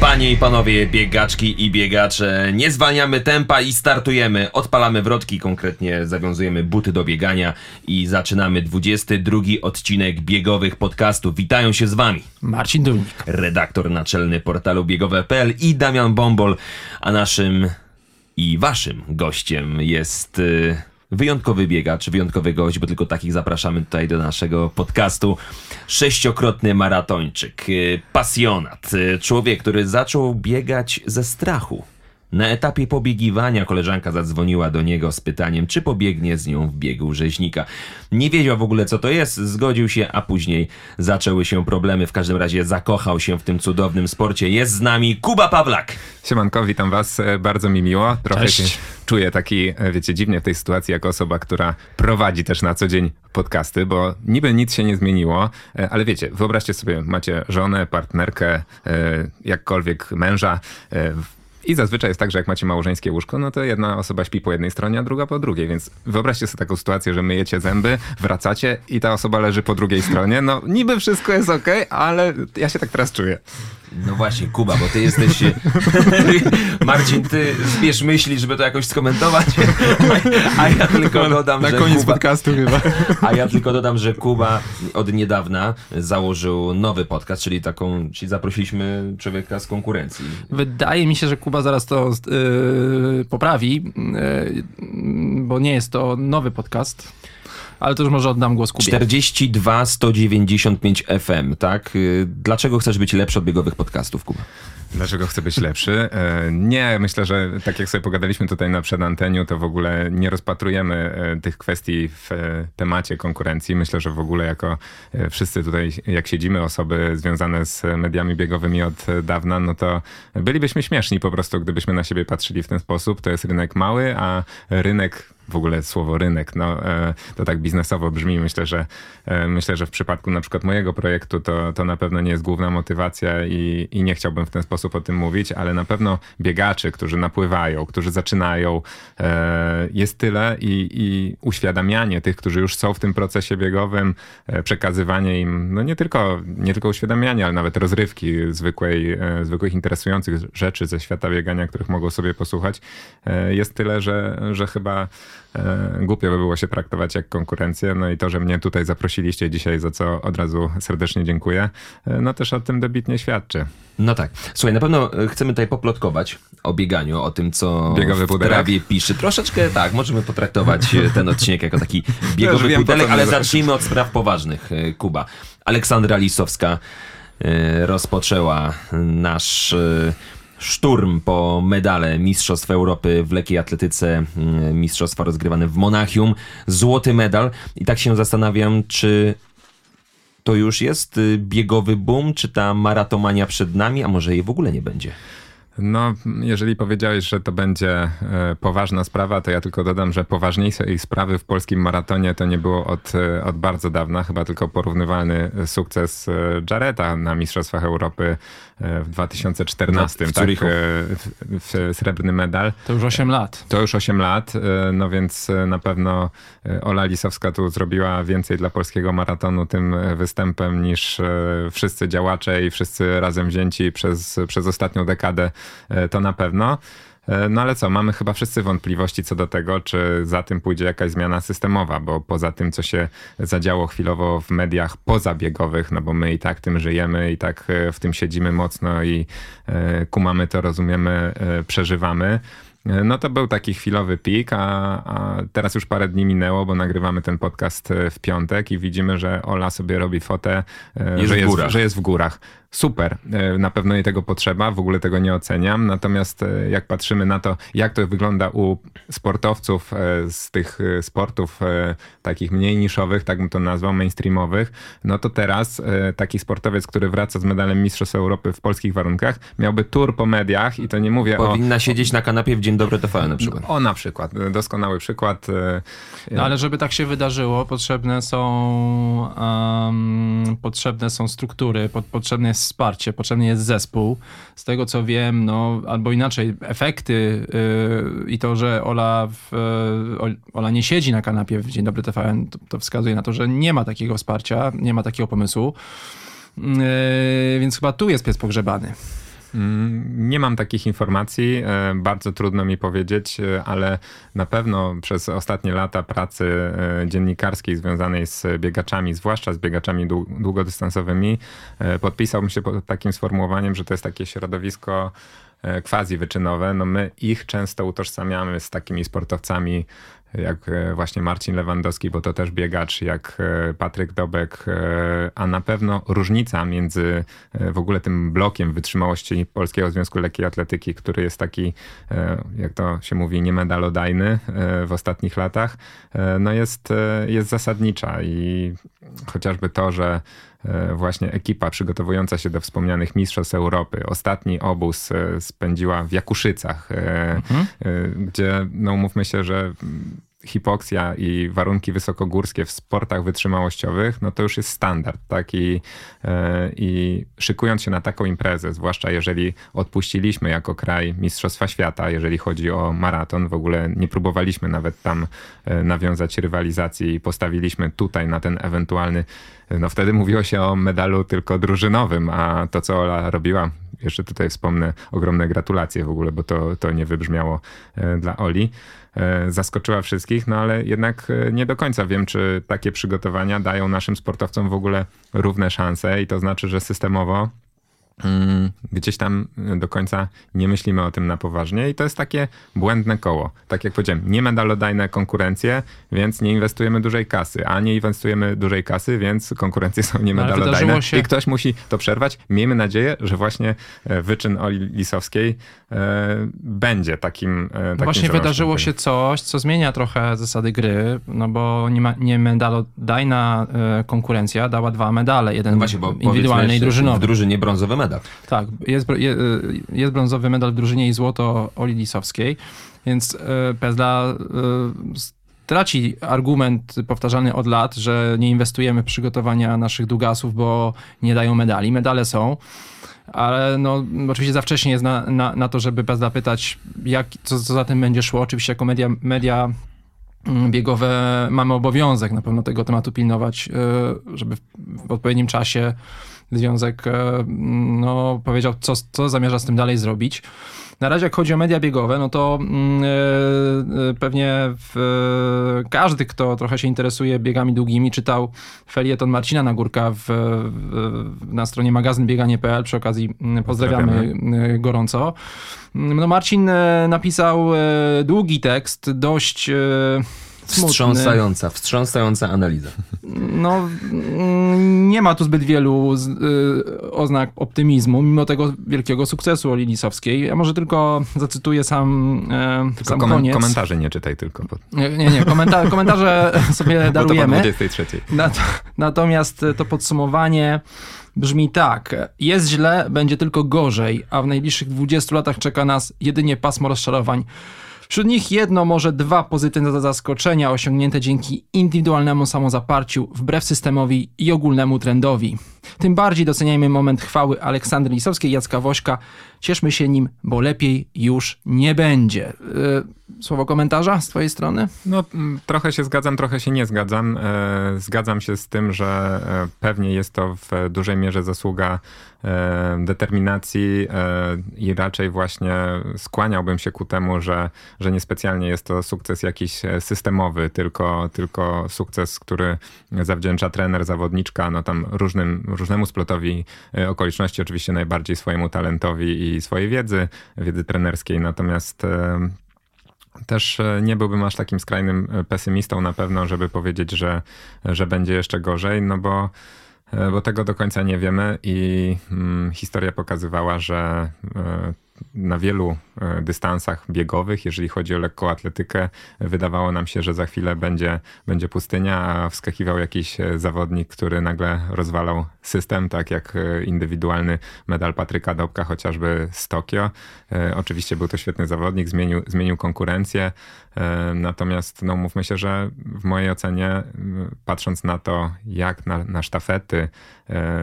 Panie i panowie, biegaczki i biegacze, nie zwalniamy tempa i startujemy. Odpalamy wrotki, konkretnie zawiązujemy buty do biegania i zaczynamy 22 odcinek biegowych podcastów. Witają się z wami Marcin Dulnik, redaktor naczelny portalu biegowe.pl, i Damian Bombol, a naszym i waszym gościem jest... wyjątkowy biegacz, wyjątkowy gość, bo tylko takich zapraszamy tutaj do naszego podcastu. Sześciokrotny maratończyk, pasjonat, człowiek, który zaczął biegać ze strachu. Na etapie pobiegiwania koleżanka zadzwoniła do niego z pytaniem, czy pobiegnie z nią w biegu rzeźnika. Nie wiedział w ogóle, co to jest, zgodził się, a później zaczęły się problemy. W każdym razie zakochał się w tym cudownym sporcie. Jest z nami Kuba Pawlak. Siemanko, witam was, bardzo mi miło. Trochę się czuję taki, wiecie, dziwnie w tej sytuacji, jako osoba, która prowadzi też na co dzień podcasty, bo niby nic się nie zmieniło, ale wiecie, wyobraźcie sobie, macie żonę, partnerkę, jakkolwiek męża, i zazwyczaj jest tak, że jak macie małżeńskie łóżko, no to jedna osoba śpi po jednej stronie, a druga po drugiej, więc wyobraźcie sobie taką sytuację, że myjecie zęby, wracacie i ta osoba leży po drugiej stronie. No niby wszystko jest okej, ale ja się tak teraz czuję. No właśnie, Kuba, bo ty jesteś... Marcin, ty zbierz myśli, żeby to jakoś skomentować, a ja tylko dodam, że koniec Kuba... podcastu chyba. A ja tylko dodam, że Kuba od niedawna założył nowy podcast, czyli zaprosiliśmy człowieka z konkurencji. Wydaje mi się, że Kuba zaraz to poprawi, bo nie jest to nowy podcast. Ale to już może oddam głos Kubie. 42 195 FM, tak? Dlaczego chcesz być lepszy od biegowych podcastów, Kuba? Dlaczego chcę być lepszy? Nie, myślę, że tak jak sobie pogadaliśmy tutaj na przedanteniu, to w ogóle nie rozpatrujemy tych kwestii w temacie konkurencji. Myślę, że w ogóle jako wszyscy tutaj, jak siedzimy, osoby związane z mediami biegowymi od dawna, no to bylibyśmy śmieszni po prostu, gdybyśmy na siebie patrzyli w ten sposób. To jest rynek mały, a rynek... W ogóle słowo rynek, no to tak biznesowo brzmi. Myślę, że w przypadku na przykład mojego projektu to na pewno nie jest główna motywacja i nie chciałbym w ten sposób o tym mówić, ale na pewno biegaczy, którzy napływają, którzy zaczynają, jest tyle i uświadamianie tych, którzy już są w tym procesie biegowym, przekazywanie im, no nie tylko uświadamianie, ale nawet rozrywki zwykłych interesujących rzeczy ze świata biegania, których mogą sobie posłuchać, jest tyle, że chyba głupio by było się traktować jak konkurencję. No i to, że mnie tutaj zaprosiliście dzisiaj, za co od razu serdecznie dziękuję, no też o tym dobitnie świadczy. No tak. Słuchaj, na pewno chcemy tutaj poplotkować o bieganiu, o tym, co biegowy w trawie pisze. Troszeczkę tak, możemy potraktować ten odcinek jako taki biegowy pudelek, ale zacznijmy od spraw poważnych, Kuba. Aleksandra Lisowska rozpoczęła nasz... szturm po medale Mistrzostw Europy w lekkiej atletyce, mistrzostwa rozgrywane w Monachium, złoty medal. I tak się zastanawiam, czy to już jest biegowy boom, czy ta maratomania przed nami, a może jej w ogóle nie będzie? No, jeżeli powiedziałeś, że to będzie poważna sprawa, to ja tylko dodam, że poważniejszej sprawy w polskim maratonie to nie było od bardzo dawna. Chyba tylko porównywalny sukces Jarreta na Mistrzostwach Europy w 2014. W Zürichu. W srebrny medal. To już 8 lat. No więc na pewno Ola Lisowska tu zrobiła więcej dla polskiego maratonu tym występem niż wszyscy działacze i wszyscy razem wzięci przez ostatnią dekadę. To na pewno. No ale co, mamy chyba wszyscy wątpliwości co do tego, czy za tym pójdzie jakaś zmiana systemowa, bo poza tym, co się zadziało chwilowo w mediach pozabiegowych, no bo my i tak tym żyjemy, i tak w tym siedzimy mocno i kumamy to, rozumiemy, przeżywamy. No to był taki chwilowy pik, a teraz już parę dni minęło, bo nagrywamy ten podcast w piątek i widzimy, że Ola sobie robi fotę, że jest w górach. Super, na pewno jej tego potrzeba, w ogóle tego nie oceniam, natomiast jak patrzymy na to, jak to wygląda u sportowców z tych sportów takich mniej niszowych, tak bym to nazwał, mainstreamowych, no to teraz taki sportowiec, który wraca z medalem Mistrzostw Europy w polskich warunkach, miałby tour po mediach i to nie mówię. Powinna siedzieć na kanapie w Dzień Dobry TV na przykład. O, na przykład. Doskonały przykład. No, ale żeby tak się wydarzyło, potrzebne są struktury, potrzebne jest wsparcie, potrzebny jest zespół. Z tego co wiem, no, albo inaczej, efekty i to, że Ola nie siedzi na kanapie w Dzień Dobry TVN, to wskazuje na to, że nie ma takiego wsparcia, nie ma takiego pomysłu. Więc chyba tu jest pies pogrzebany. Nie mam takich informacji, bardzo trudno mi powiedzieć, ale na pewno przez ostatnie lata pracy dziennikarskiej związanej z biegaczami, zwłaszcza z biegaczami długodystansowymi, podpisałbym się pod takim sformułowaniem, że to jest takie środowisko quasi-wyczynowe. No my ich często utożsamiamy z takimi sportowcami jak właśnie Marcin Lewandowski, bo to też biegacz, jak Patryk Dobek, a na pewno różnica między w ogóle tym blokiem wytrzymałości Polskiego Związku Lekkiej Atletyki, który jest taki, jak to się mówi, niemedalodajny w ostatnich latach, no jest zasadnicza i chociażby to, że właśnie ekipa przygotowująca się do wspomnianych Mistrzostw Europy. Ostatni obóz spędziła w Jakuszycach, gdzie, no umówmy się, że hipoksja i warunki wysokogórskie w sportach wytrzymałościowych, no to już jest standard, tak? I szykując się na taką imprezę, zwłaszcza jeżeli odpuściliśmy jako kraj Mistrzostwa Świata, jeżeli chodzi o maraton, w ogóle nie próbowaliśmy nawet tam nawiązać rywalizacji i postawiliśmy tutaj na ten ewentualny, no wtedy mówiło się o medalu tylko drużynowym, a to co Ola robiła, jeszcze tutaj wspomnę, ogromne gratulacje w ogóle, bo to nie wybrzmiało dla Oli. Zaskoczyła wszystkich, no ale jednak nie do końca wiem, czy takie przygotowania dają naszym sportowcom w ogóle równe szanse i to znaczy, że systemowo gdzieś tam do końca nie myślimy o tym na poważnie i to jest takie błędne koło. Tak jak powiedziałem, nie medalodajne konkurencje, więc nie inwestujemy dużej kasy, a nie inwestujemy dużej kasy, więc konkurencje są niemedalodajne i ktoś musi to przerwać. Miejmy nadzieję, że właśnie wyczyn Oli Lisowskiej będzie takim właśnie wydarzyło się coś, co zmienia trochę zasady gry, no bo nie medalodajna konkurencja dała dwa medale, jeden indywidualny i drużynowy. W drużynie brązowy medal. Tak, jest brązowy medal w drużynie i złoto Oli Lisowskiej, więc Peszela traci argument powtarzany od lat, że nie inwestujemy w przygotowania naszych długasów, bo nie dają medali. Medale są, ale no, oczywiście za wcześnie jest na to, żeby Peszela pytać, co za tym będzie szło. Oczywiście jako media biegowe mamy obowiązek na pewno tego tematu pilnować, żeby w odpowiednim czasie Związek powiedział, co zamierza z tym dalej zrobić. Na razie jak chodzi o media biegowe, no to pewnie każdy, kto trochę się interesuje biegami długimi, czytał felieton Marcina Nagórka na stronie magazynbieganie.pl. Przy okazji pozdrawiamy gorąco. No Marcin napisał długi tekst, dość smutny. Wstrząsająca analiza. No, nie ma tu zbyt wielu oznak optymizmu, mimo tego wielkiego sukcesu Oli Lisowskiej. Ja może tylko zacytuję sam koniec. Komentarze nie czytaj tylko. Nie, komentarze sobie darujemy. Bo to po 23. Natomiast to podsumowanie brzmi tak. Jest źle, będzie tylko gorzej, a w najbliższych 20 latach czeka nas jedynie pasmo rozczarowań. Wśród nich jedno, może dwa pozytywne zaskoczenia osiągnięte dzięki indywidualnemu samozaparciu, wbrew systemowi i ogólnemu trendowi. Tym bardziej doceniajmy moment chwały Aleksandry Lisowskiej i Jacka Wośka. Cieszmy się nim, bo lepiej już nie będzie. Słowo komentarza z twojej strony? No, trochę się zgadzam, trochę się nie zgadzam. Zgadzam się z tym, że pewnie jest to w dużej mierze zasługa determinacji i raczej właśnie skłaniałbym się ku temu, że niespecjalnie jest to sukces jakiś systemowy, tylko sukces, który zawdzięcza trener, zawodniczka, no tam różnemu splotowi okoliczności, oczywiście najbardziej swojemu talentowi i swojej wiedzy trenerskiej. Natomiast też nie byłbym aż takim skrajnym pesymistą na pewno, żeby powiedzieć, że będzie jeszcze gorzej, no bo tego do końca nie wiemy i historia pokazywała, że na wielu dystansach biegowych, jeżeli chodzi o lekkoatletykę, wydawało nam się, że za chwilę będzie pustynia, a wskakiwał jakiś zawodnik, który nagle rozwalał system, tak jak indywidualny medal Patryka Dobka chociażby z Tokio. Oczywiście był to świetny zawodnik, zmienił konkurencję, natomiast no, mówmy się, że w mojej ocenie, patrząc na to, jak na sztafety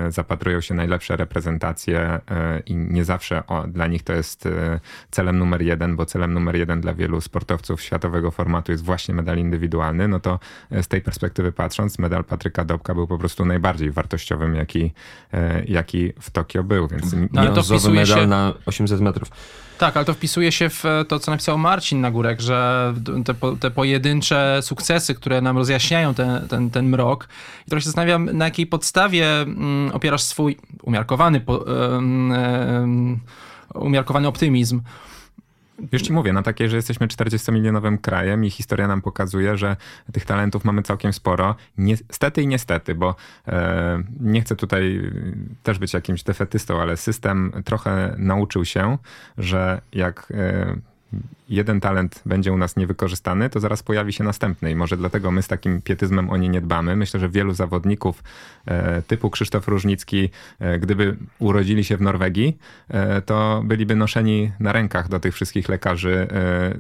zapatrują się najlepsze reprezentacje i nie zawsze dla nich to jest celem numer jeden, bo celem numer jeden dla wielu sportowców światowego formatu jest właśnie medal indywidualny, no to z tej perspektywy patrząc, medal Patryka Dobka był po prostu najbardziej wartościowym, jaki w Tokio był. Więc brązowy medal na 800 metrów. Tak, ale to wpisuje się w to, co napisał Marcin Nagórek, że te pojedyncze sukcesy, które nam rozjaśniają ten mrok. I trochę się zastanawiam, na jakiej podstawie opierasz swój umiarkowany optymizm. Już ci mówię, na takiej, że jesteśmy 40-milionowym krajem i historia nam pokazuje, że tych talentów mamy całkiem sporo. Niestety i niestety, bo nie chcę tutaj też być jakimś defetystą, ale system trochę nauczył się, że jak jeden talent będzie u nas niewykorzystany, to zaraz pojawi się następny i może dlatego my z takim pietyzmem o nie nie dbamy. Myślę, że wielu zawodników typu Krzysztof Różnicki, gdyby urodzili się w Norwegii, to byliby noszeni na rękach do tych wszystkich lekarzy,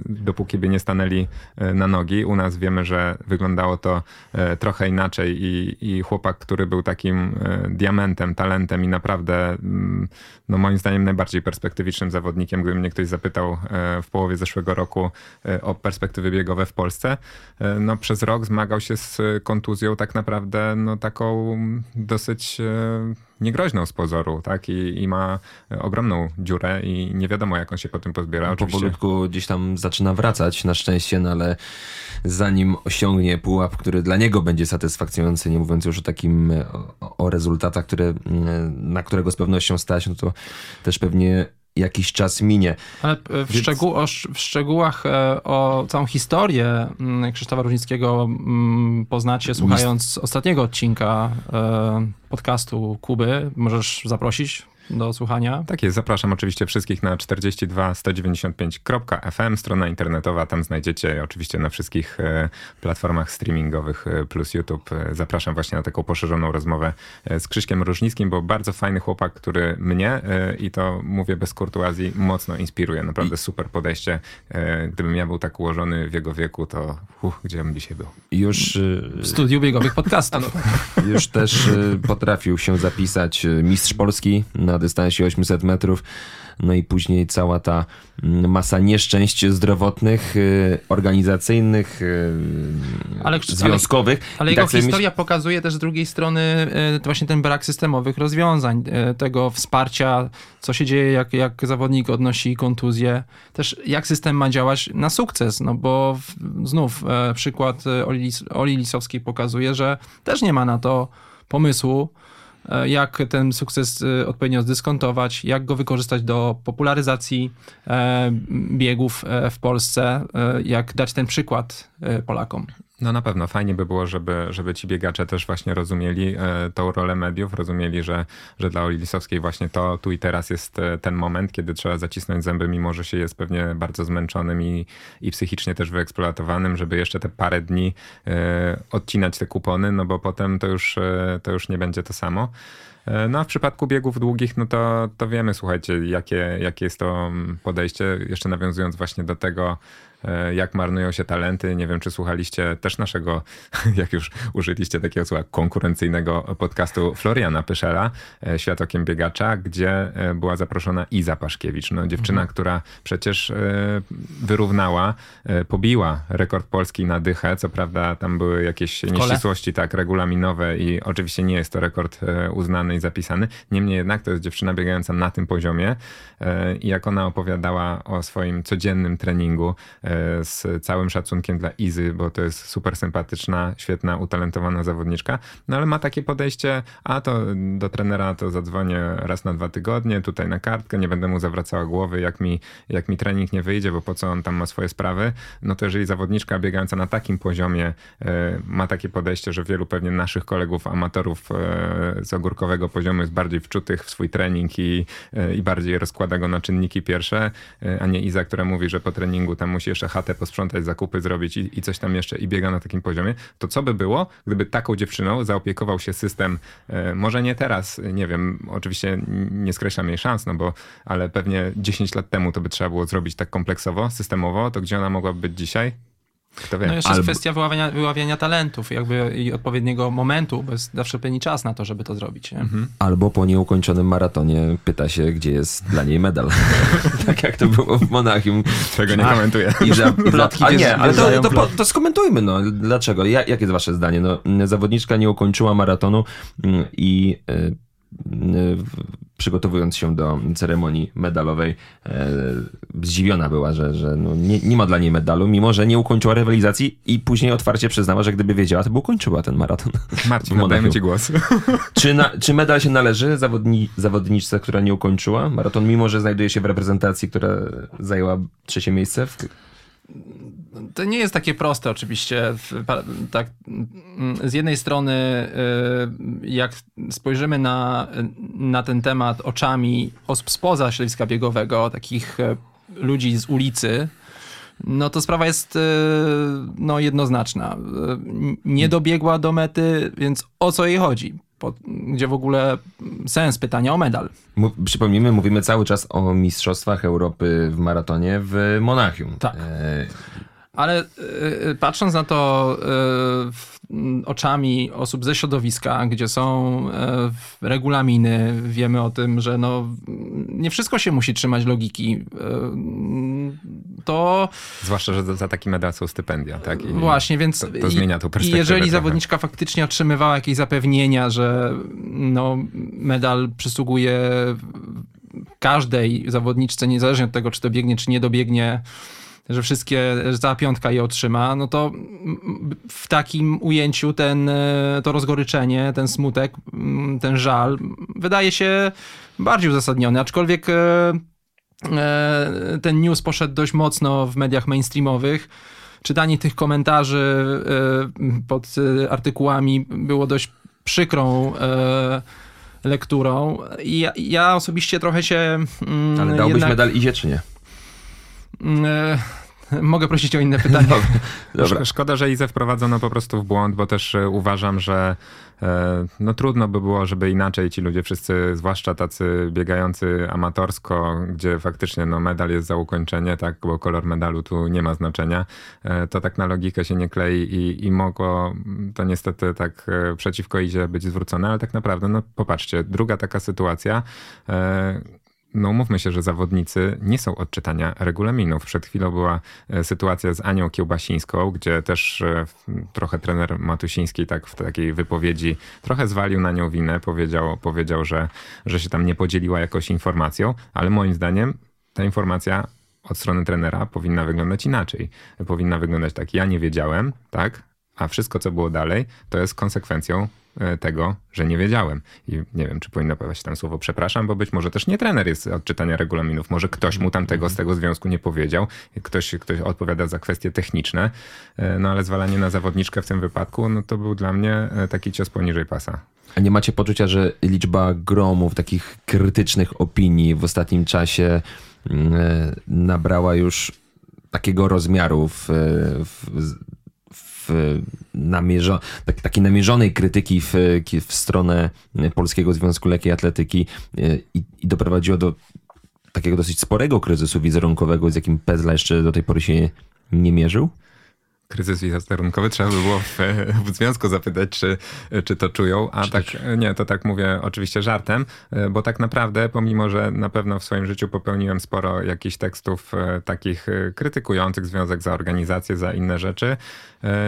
dopóki by nie stanęli na nogi. U nas wiemy, że wyglądało to trochę inaczej i chłopak, który był takim diamentem, talentem i naprawdę no moim zdaniem najbardziej perspektywicznym zawodnikiem, gdyby mnie ktoś zapytał w połowie zeszłego roku o perspektywy biegowe w Polsce, no przez rok zmagał się z kontuzją tak naprawdę no taką dosyć niegroźną z pozoru, tak? I ma ogromną dziurę i nie wiadomo, jak on się po tym pozbiera. Powolutku gdzieś tam zaczyna wracać, na szczęście, no ale zanim osiągnie pułap, który dla niego będzie satysfakcjonujący, nie mówiąc już o takim, o rezultatach, na którego z pewnością stać, no to też pewnie jakiś czas minie. Ale w szczegółach o całą historię Krzysztofa Różnickiego poznacie słuchając ostatniego odcinka podcastu Kuby. Możesz zaprosić do słuchania. Tak jest, zapraszam oczywiście wszystkich na 42 195.fm, strona internetowa, tam znajdziecie oczywiście na wszystkich platformach streamingowych plus YouTube. Zapraszam właśnie na taką poszerzoną rozmowę z Krzyśkiem Różnickim, bo bardzo fajny chłopak, który mnie, i to mówię bez kurtuazji, mocno inspiruje. Naprawdę super podejście. Gdybym ja był tak ułożony w jego wieku, to gdzie bym dzisiaj był? Już w studiu biegowych podcastów. Już też potrafił się zapisać mistrz Polski na dystansie 800 metrów, no i później cała ta masa nieszczęść zdrowotnych, organizacyjnych, związkowych. Ale jego historia pokazuje też z drugiej strony właśnie ten brak systemowych rozwiązań, tego wsparcia, co się dzieje, jak zawodnik odnosi kontuzję, też jak system ma działać na sukces, no bo znów przykład Oli Lisowskiej pokazuje, że też nie ma na to pomysłu, jak ten sukces odpowiednio zdyskontować, jak go wykorzystać do popularyzacji biegów w Polsce, jak dać ten przykład Polakom. No na pewno fajnie by było, żeby ci biegacze też właśnie rozumieli tą rolę mediów, rozumieli, że dla Oli Lisowskiej właśnie to tu i teraz jest ten moment, kiedy trzeba zacisnąć zęby, mimo że się jest pewnie bardzo zmęczonym i psychicznie też wyeksploatowanym, żeby jeszcze te parę dni odcinać te kupony, no bo potem to już nie będzie to samo. No a w przypadku biegów długich, no to wiemy, słuchajcie, jakie jest to podejście, jeszcze nawiązując właśnie do tego, jak marnują się talenty. Nie wiem, czy słuchaliście też naszego, jak już użyliście takiego słowa, konkurencyjnego podcastu Floriana Peszela, Świat okiem biegacza, gdzie była zaproszona Iza Paszkiewicz. No, dziewczyna, która przecież wyrównała, pobiła rekord Polski na dychę. Co prawda tam były jakieś nieścisłości tak regulaminowe i oczywiście nie jest to rekord uznany i zapisany. Niemniej jednak to jest dziewczyna biegająca na tym poziomie i jak ona opowiadała o swoim codziennym treningu, z całym szacunkiem dla Izy, bo to jest super sympatyczna, świetna, utalentowana zawodniczka, no ale ma takie podejście, a to do trenera to zadzwonię raz na 2 tygodnie, tutaj na kartkę, nie będę mu zawracała głowy, jak mi trening nie wyjdzie, bo po co on tam ma swoje sprawy. No to jeżeli zawodniczka biegająca na takim poziomie ma takie podejście, że wielu pewnie naszych kolegów amatorów z ogórkowego poziomu jest bardziej wczutych w swój trening i bardziej rozkłada go na czynniki pierwsze, a nie Iza, która mówi, że po treningu tam musi jeszcze chatę posprzątać, zakupy zrobić i coś tam jeszcze i biega na takim poziomie, to co by było, gdyby taką dziewczyną zaopiekował się system, może nie teraz, nie wiem, oczywiście nie skreślam jej szans, no bo, ale pewnie 10 lat temu to by trzeba było zrobić tak kompleksowo, systemowo, to gdzie ona mogłaby być dzisiaj? Kto wie? No jeszcze jest kwestia wyławiania talentów jakby i odpowiedniego momentu, bo jest zawsze pewien czas na to, żeby to zrobić. Nie? Mhm. Albo po nieukończonym maratonie pyta się, gdzie jest dla niej medal. Tak jak to było w Monachium. Tego nie komentuję. Ale to skomentujmy. No. Dlaczego? Jakie jest wasze zdanie? No, zawodniczka nie ukończyła maratonu i przygotowując się do ceremonii medalowej zdziwiona była, że no nie ma dla niej medalu, mimo że nie ukończyła rywalizacji i później otwarcie przyznała, że gdyby wiedziała, to by ukończyła ten maraton. Marcin, oddajmy ci głos. Czy medal się należy zawodniczce, która nie ukończyła maraton, mimo że znajduje się w reprezentacji, która zajęła 3. miejsce? To nie jest takie proste oczywiście. Tak, z jednej strony jak spojrzymy na ten temat oczami osób spoza środowiska biegowego, takich ludzi z ulicy, no to sprawa jest no, jednoznaczna. Nie dobiegła do mety, więc o co jej chodzi? Gdzie w ogóle sens pytania o medal? Przypomnijmy, mówimy cały czas o Mistrzostwach Europy w maratonie w Monachium. Tak. Ale patrząc na to oczami osób ze środowiska, gdzie są regulaminy, wiemy o tym, że no, nie wszystko się musi trzymać logiki, to... Zwłaszcza, że za taki medal są stypendia, tak? I właśnie, więc to zmienia tą perspektywę. Jeżeli zawodniczka faktycznie otrzymywała jakieś zapewnienia, że no, medal przysługuje każdej zawodniczce, niezależnie od tego, czy dobiegnie, czy nie dobiegnie, że wszystkie, że cała piątka je otrzyma, no to w takim ujęciu to rozgoryczenie, ten smutek, ten żal wydaje się bardziej uzasadniony, aczkolwiek ten news poszedł dość mocno w mediach mainstreamowych. Czytanie tych komentarzy pod artykułami było dość przykrą lekturą. Ja osobiście trochę się... Ale dałbyś medal Izie, czy nie? Mogę prosić o inne pytanie. Dobra. Szkoda, że Izę wprowadzono po prostu w błąd, bo też uważam, że no trudno by było, żeby inaczej ci ludzie wszyscy, zwłaszcza tacy biegający amatorsko, gdzie faktycznie no, medal jest za ukończenie, tak, bo kolor medalu tu nie ma znaczenia, to tak na logikę się nie klei i mogło to niestety tak przeciwko Izie być zwrócone, ale tak naprawdę, no popatrzcie, druga taka sytuacja, no umówmy się, że zawodnicy nie są od czytania regulaminów. Przed chwilą była sytuacja z Anią Kiełbasińską, gdzie też trochę trener Matusiński tak w takiej wypowiedzi trochę zwalił na nią winę, powiedział, że się tam nie podzieliła jakąś informacją, ale moim zdaniem ta informacja od strony trenera powinna wyglądać inaczej. Powinna wyglądać tak, ja nie wiedziałem, tak, a wszystko co było dalej to jest konsekwencją tego, że nie wiedziałem. I nie wiem, czy powinno pojawiać się tam słowo przepraszam, bo być może też nie trener jest od czytania regulaminów. Może ktoś mu tam tego z tego związku nie powiedział. Ktoś odpowiada za kwestie techniczne. No ale zwalanie na zawodniczkę w tym wypadku, no to był dla mnie taki cios poniżej pasa. A nie macie poczucia, że liczba gromów, takich krytycznych opinii w ostatnim czasie nabrała już takiego rozmiaru takiej namierzonej krytyki w stronę Polskiego Związku Lekkiej Atletyki i doprowadziło do takiego dosyć sporego kryzysu wizerunkowego, z jakim Peszela jeszcze do tej pory się nie mierzył? Kryzys wizerunkowy, trzeba by było w związku zapytać, czy to czują, a tak nie, to tak mówię oczywiście żartem, bo tak naprawdę pomimo, że na pewno w swoim życiu popełniłem sporo jakichś tekstów takich krytykujących związek za organizację, za inne rzeczy,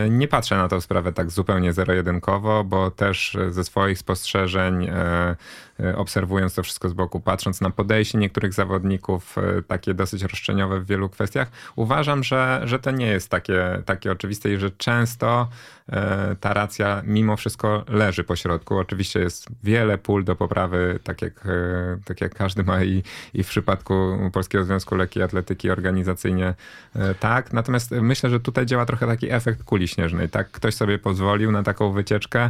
nie patrzę na tę sprawę tak zupełnie zero-jedynkowo, bo też ze swoich spostrzeżeń obserwując to wszystko z boku, patrząc na podejście niektórych zawodników, takie dosyć roszczeniowe w wielu kwestiach, uważam, że to nie jest takie oczywiste i że często ta racja mimo wszystko leży po środku. Oczywiście jest wiele pól do poprawy, tak jak każdy ma i w przypadku Polskiego Związku Lekkiej Atletyki organizacyjnie tak. Natomiast myślę, że tutaj działa trochę taki efekt kuli śnieżnej. Tak, ktoś sobie pozwolił na taką wycieczkę,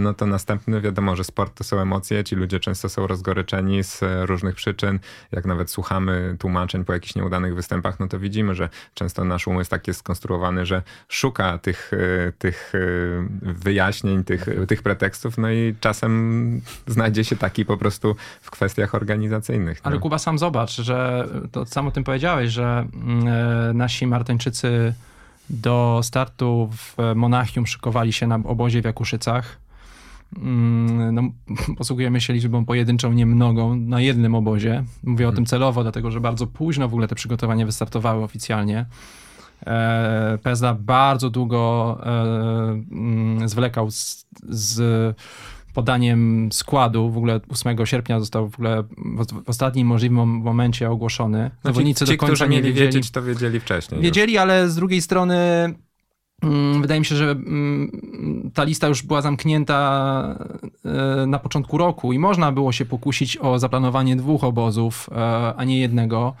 no to następny, wiadomo, że sport to są emocje, ci ludzie często są rozgoryczeni z różnych przyczyn. Jak nawet słuchamy tłumaczeń po jakichś nieudanych występach, no to widzimy, że często nasz umysł tak jest skonstruowany, że szuka tych wyjaśnień, tych pretekstów, no i czasem znajdzie się taki po prostu w kwestiach organizacyjnych. Ale no. Kuba, sam zobacz, że to sam o tym powiedziałeś, że nasi Martańczycy do startu w Monachium szykowali się na obozie w Jakuszycach. No, posługujemy się liczbą pojedynczą, nie mnogą, na jednym obozie. Mówię o tym celowo, dlatego że bardzo późno w ogóle te przygotowania wystartowały oficjalnie. PSDA bardzo długo zwlekał z podaniem składu, w ogóle 8 sierpnia został w ogóle w ostatnim możliwym momencie ogłoszony. Zawodnicy do końca którzy mieli wiedzieć, to wiedzieli wcześniej. Wiedzieli już. Ale z drugiej strony wydaje mi się, że ta lista już była zamknięta na początku roku i można było się pokusić o zaplanowanie 2 obozów, a nie jednego.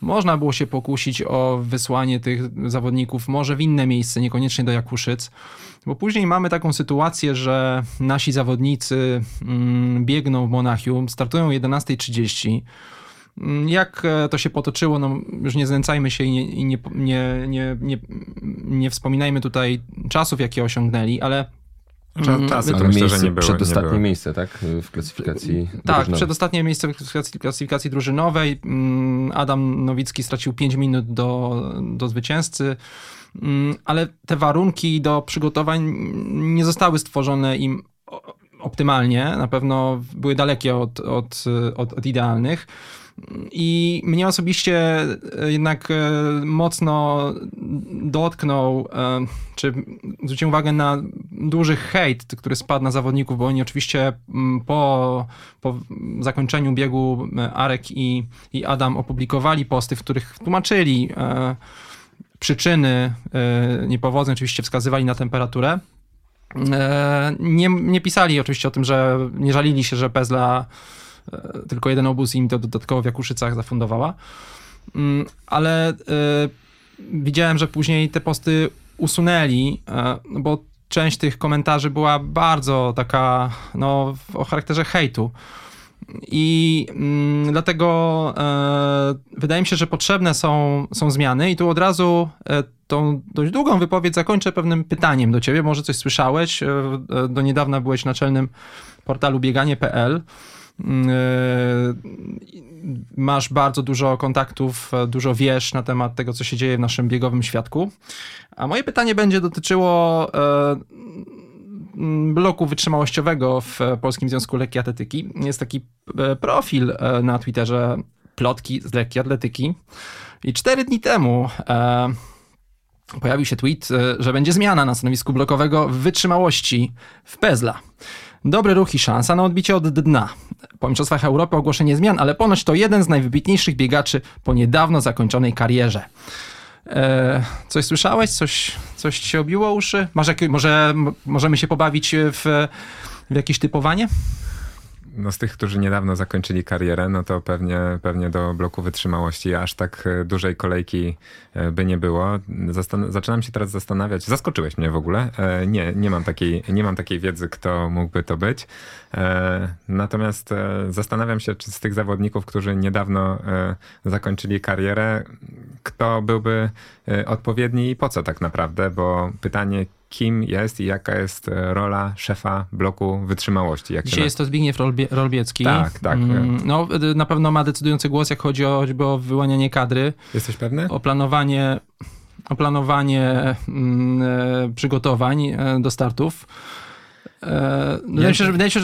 Można było się pokusić o wysłanie tych zawodników może w inne miejsce, niekoniecznie do Jakuszyc, bo później mamy taką sytuację, że nasi zawodnicy biegną w Monachium, startują o 11:30. Jak to się potoczyło, no już nie znęcajmy się i nie wspominajmy tutaj czasów, jakie osiągnęli, ale... Czasy, to myślę, że nie było. Przedostatnie miejsce, tak? W klasyfikacji drużynowej. Tak, przedostatnie miejsce w klasyfikacji drużynowej. Adam Nowicki stracił 5 minut do zwycięzcy, ale te warunki do przygotowań nie zostały stworzone im optymalnie. Na pewno były dalekie od idealnych. I mnie osobiście jednak mocno dotknął, czy zwróciłem uwagę na duży hejt, który spadł na zawodników, bo oni oczywiście po zakończeniu biegu Arek i Adam opublikowali posty, w których tłumaczyli przyczyny niepowodzeń, oczywiście wskazywali na temperaturę. Nie pisali oczywiście o tym, że nie żalili się, że Peszela tylko jeden obóz im to dodatkowo w Jakuszycach zafundowała, ale widziałem, że później te posty usunęli, bo część tych komentarzy była bardzo taka, no, o charakterze hejtu i dlatego wydaje mi się, że potrzebne są zmiany i tu od razu tą dość długą wypowiedź zakończę pewnym pytaniem do ciebie, może coś słyszałeś, do niedawna byłeś naczelnym portalu biegowe.pl. Masz bardzo dużo kontaktów, dużo wiesz na temat tego, co się dzieje w naszym biegowym światku. A moje pytanie będzie dotyczyło bloku wytrzymałościowego w Polskim Związku Lekkiej Atletyki. Jest taki profil na Twitterze Plotki z Lekkiej Atletyki i 4 dni temu pojawił się tweet, że będzie zmiana na stanowisku blokowego wytrzymałości w Peszela. Dobry ruch i szansa na odbicie od dna. Po mistrzostwach Europy ogłoszenie zmian, ale ponoć to jeden z najwybitniejszych biegaczy po niedawno zakończonej karierze. Coś słyszałeś? Coś ci obiło uszy? Może możemy się pobawić w jakieś typowanie? No z tych, którzy niedawno zakończyli karierę, no to pewnie do bloku wytrzymałości aż tak dużej kolejki by nie było. Zaczynam się teraz zastanawiać. Zaskoczyłeś mnie w ogóle. Nie mam takiej wiedzy, kto mógłby to być. Natomiast zastanawiam się, czy z tych zawodników, którzy niedawno zakończyli karierę, kto byłby odpowiedni i po co tak naprawdę, bo pytanie, kim jest i jaka jest rola szefa bloku wytrzymałości. Dzisiaj jest to Zbigniew Rolbiecki. Tak. No, na pewno ma decydujący głos, jak chodzi choćby o wyłanianie kadry. Jesteś pewny? O planowanie przygotowań do startów. Wydaje mi się, że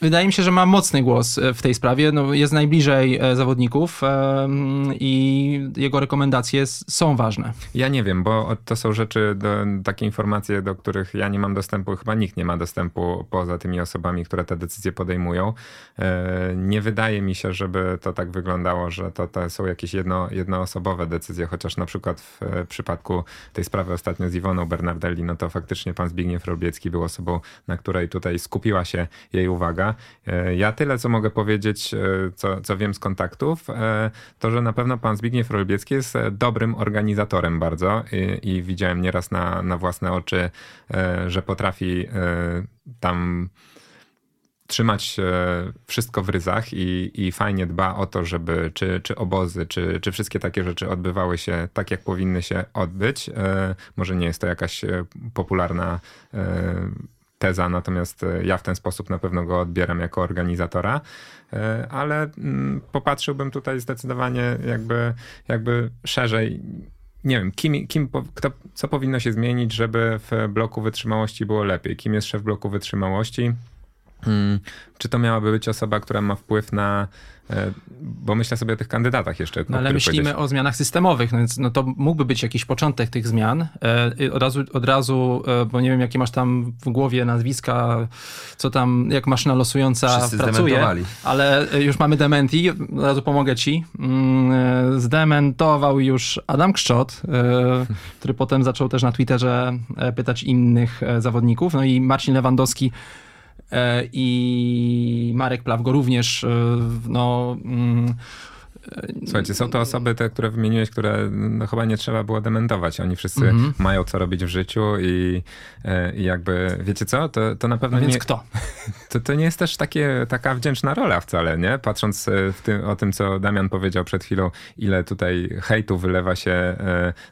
Wydaje mi się, że ma mocny głos w tej sprawie. No, jest najbliżej zawodników i jego rekomendacje są ważne. Ja nie wiem, bo to są rzeczy, takie informacje, do których ja nie mam dostępu. Chyba nikt nie ma dostępu poza tymi osobami, które te decyzje podejmują. Nie wydaje mi się, żeby to tak wyglądało, że to są jakieś jednoosobowe decyzje, chociaż na przykład w przypadku tej sprawy ostatnio z Iwoną Bernardelli, no to faktycznie pan Zbigniew Rolbiecki był osobą, na której tutaj skupiła się jej uwaga. Ja tyle, co mogę powiedzieć, co wiem z kontaktów, to, że na pewno pan Zbigniew Rolbiecki jest dobrym organizatorem bardzo i widziałem nieraz na własne oczy, że potrafi tam trzymać wszystko w ryzach i fajnie dba o to, żeby czy obozy, czy wszystkie takie rzeczy odbywały się tak, jak powinny się odbyć. Może nie jest to jakaś popularna teza, natomiast ja w ten sposób na pewno go odbieram jako organizatora, ale popatrzyłbym tutaj zdecydowanie jakby szerzej. Nie wiem, co powinno się zmienić, żeby w bloku wytrzymałości było lepiej. Kim jest szef bloku wytrzymałości? Czy to miałaby być osoba, która ma wpływ na... Bo myślę sobie o tych kandydatach jeszcze. No, ale myślimy o zmianach systemowych, no więc no to mógłby być jakiś początek tych zmian. Od razu, bo nie wiem, jakie masz tam w głowie nazwiska, co tam, jak maszyna losująca wszyscy pracuje. Dementowali. Ale już mamy dementi, od razu pomogę ci. Zdementował już Adam Kszczot, który potem zaczął też na Twitterze pytać innych zawodników. No i Marcin Lewandowski i Marek Plawgo również, no... Słuchajcie, są to osoby, te, które wymieniłeś, które no, chyba nie trzeba było dementować. Oni wszyscy mają co robić w życiu i jakby, wiecie co, to na pewno no więc nie... kto? To nie jest też taka wdzięczna rola wcale, nie? Patrząc o tym, co Damian powiedział przed chwilą, ile tutaj hejtu wylewa się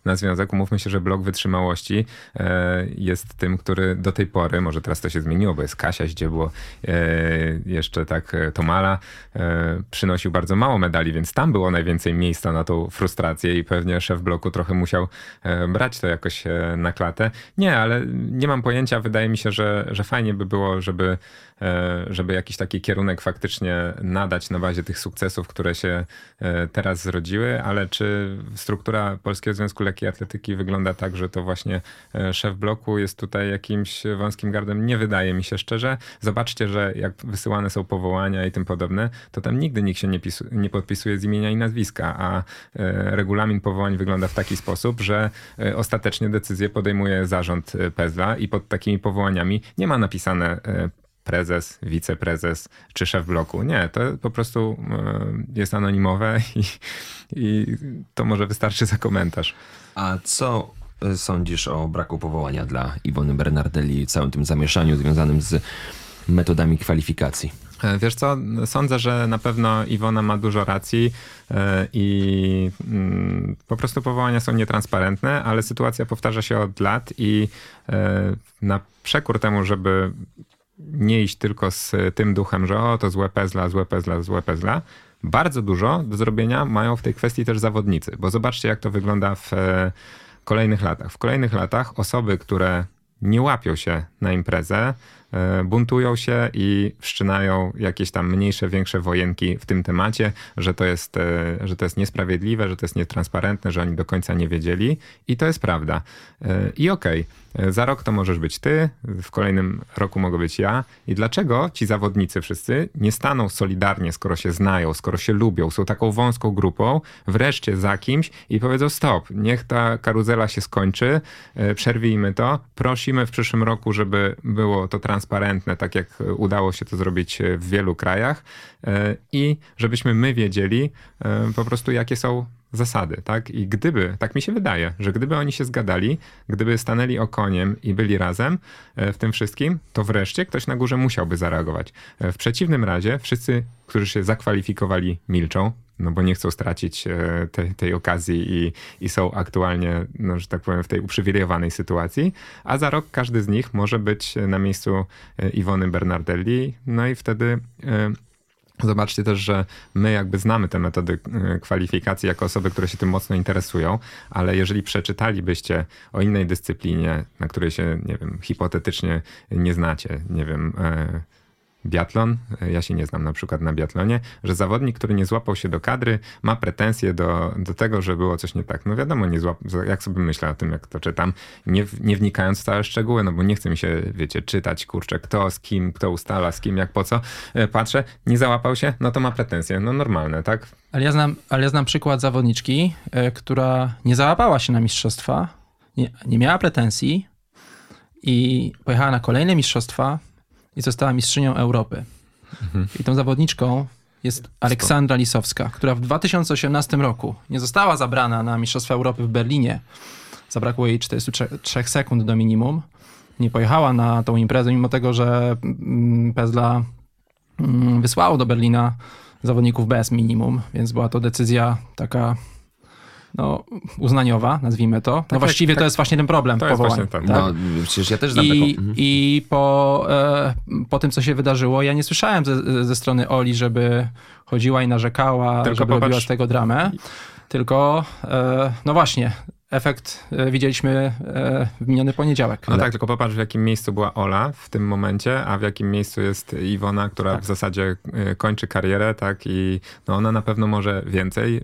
na związek. Umówmy się, że blok wytrzymałości jest tym, który do tej pory, może teraz to się zmieniło, bo jest Kasia Zdziebło, jeszcze tak Tomala, przynosił bardzo mało medali, więc tam było najwięcej miejsca na tą frustrację i pewnie szef bloku trochę musiał brać to jakoś na klatę. Nie, ale nie mam pojęcia. Wydaje mi się, że fajnie by było, żeby jakiś taki kierunek faktycznie nadać na bazie tych sukcesów, które się teraz zrodziły, ale czy struktura Polskiego Związku Lekkiej Atletyki wygląda tak, że to właśnie szef bloku jest tutaj jakimś wąskim gardłem? Nie wydaje mi się szczerze. Zobaczcie, że jak wysyłane są powołania i tym podobne, to tam nigdy nikt się nie podpisuje z imienia i nazwiska, a regulamin powołań wygląda w taki sposób, że ostatecznie decyzję podejmuje zarząd PZLA i pod takimi powołaniami nie ma napisane prezes, wiceprezes czy szef bloku. Nie, to po prostu jest anonimowe i to może wystarczy za komentarz. A co sądzisz o braku powołania dla Iwony Bernardelli i całym tym zamieszaniu związanym z metodami kwalifikacji? Wiesz co, sądzę, że na pewno Iwona ma dużo racji i po prostu powołania są nietransparentne, ale sytuacja powtarza się od lat i na przekór temu, żeby nie iść tylko z tym duchem, że o, to złe pezla, bardzo dużo do zrobienia mają w tej kwestii też zawodnicy, bo zobaczcie, jak to wygląda w kolejnych latach. W kolejnych latach osoby, które nie łapią się na imprezę, buntują się i wszczynają jakieś tam mniejsze, większe wojenki w tym temacie, że to jest niesprawiedliwe, że to jest nietransparentne, że oni do końca nie wiedzieli i to jest prawda. I okej, za rok to możesz być ty, w kolejnym roku mogę być ja i dlaczego ci zawodnicy wszyscy nie staną solidarnie, skoro się znają, skoro się lubią, są taką wąską grupą, wreszcie za kimś i powiedzą stop, niech ta karuzela się skończy, przerwijmy to, prosimy w przyszłym roku, żeby było to transparentne, tak jak udało się to zrobić w wielu krajach i żebyśmy my wiedzieli po prostu, jakie są zasady, tak? I gdyby, tak mi się wydaje, że gdyby oni się zgadali, gdyby stanęli okoniem i byli razem w tym wszystkim, to wreszcie ktoś na górze musiałby zareagować. W przeciwnym razie wszyscy, którzy się zakwalifikowali, milczą, no bo nie chcą stracić tej okazji i są aktualnie, no, że tak powiem, w tej uprzywilejowanej sytuacji, a za rok każdy z nich może być na miejscu Iwony Bernardelli, no i wtedy... Zobaczcie też, że my jakby znamy te metody kwalifikacji jako osoby, które się tym mocno interesują, ale jeżeli przeczytalibyście o innej dyscyplinie, na której się, nie wiem, hipotetycznie nie znacie, nie wiem... biatlon, ja się nie znam na przykład na biatlonie, że zawodnik, który nie złapał się do kadry, ma pretensje do tego, że było coś nie tak. No wiadomo, jak sobie myślę o tym, jak to czytam, nie wnikając w całe szczegóły, no bo nie chce mi się, wiecie, czytać, kurczę, kto z kim, kto ustala z kim, jak, po co. Patrzę, nie załapał się, no to ma pretensje, no normalne, tak? Ale ja znam przykład zawodniczki, która nie załapała się na mistrzostwa, nie miała pretensji i pojechała na kolejne mistrzostwa i została mistrzynią Europy. Mhm. I tą zawodniczką jest Aleksandra Lisowska, która w 2018 roku nie została zabrana na mistrzostwa Europy w Berlinie. Zabrakło jej 43 sekund do minimum. Nie pojechała na tą imprezę, mimo tego, że Peszela wysłało do Berlina zawodników bez minimum, więc była to decyzja taka uznaniowa, nazwijmy to. Tak, właściwie tak, to jest właśnie ten problem w powołaniu. Tak. Przecież ja też znam taką. I po tym, co się wydarzyło, ja nie słyszałem ze strony Oli, żeby chodziła i narzekała, tylko żeby robiła z tego dramę. Tylko, właśnie, efekt widzieliśmy w miniony poniedziałek. No tak, tylko popatrz, w jakim miejscu była Ola w tym momencie, a w jakim miejscu jest Iwona, która w zasadzie kończy karierę, tak? I ona na pewno może więcej.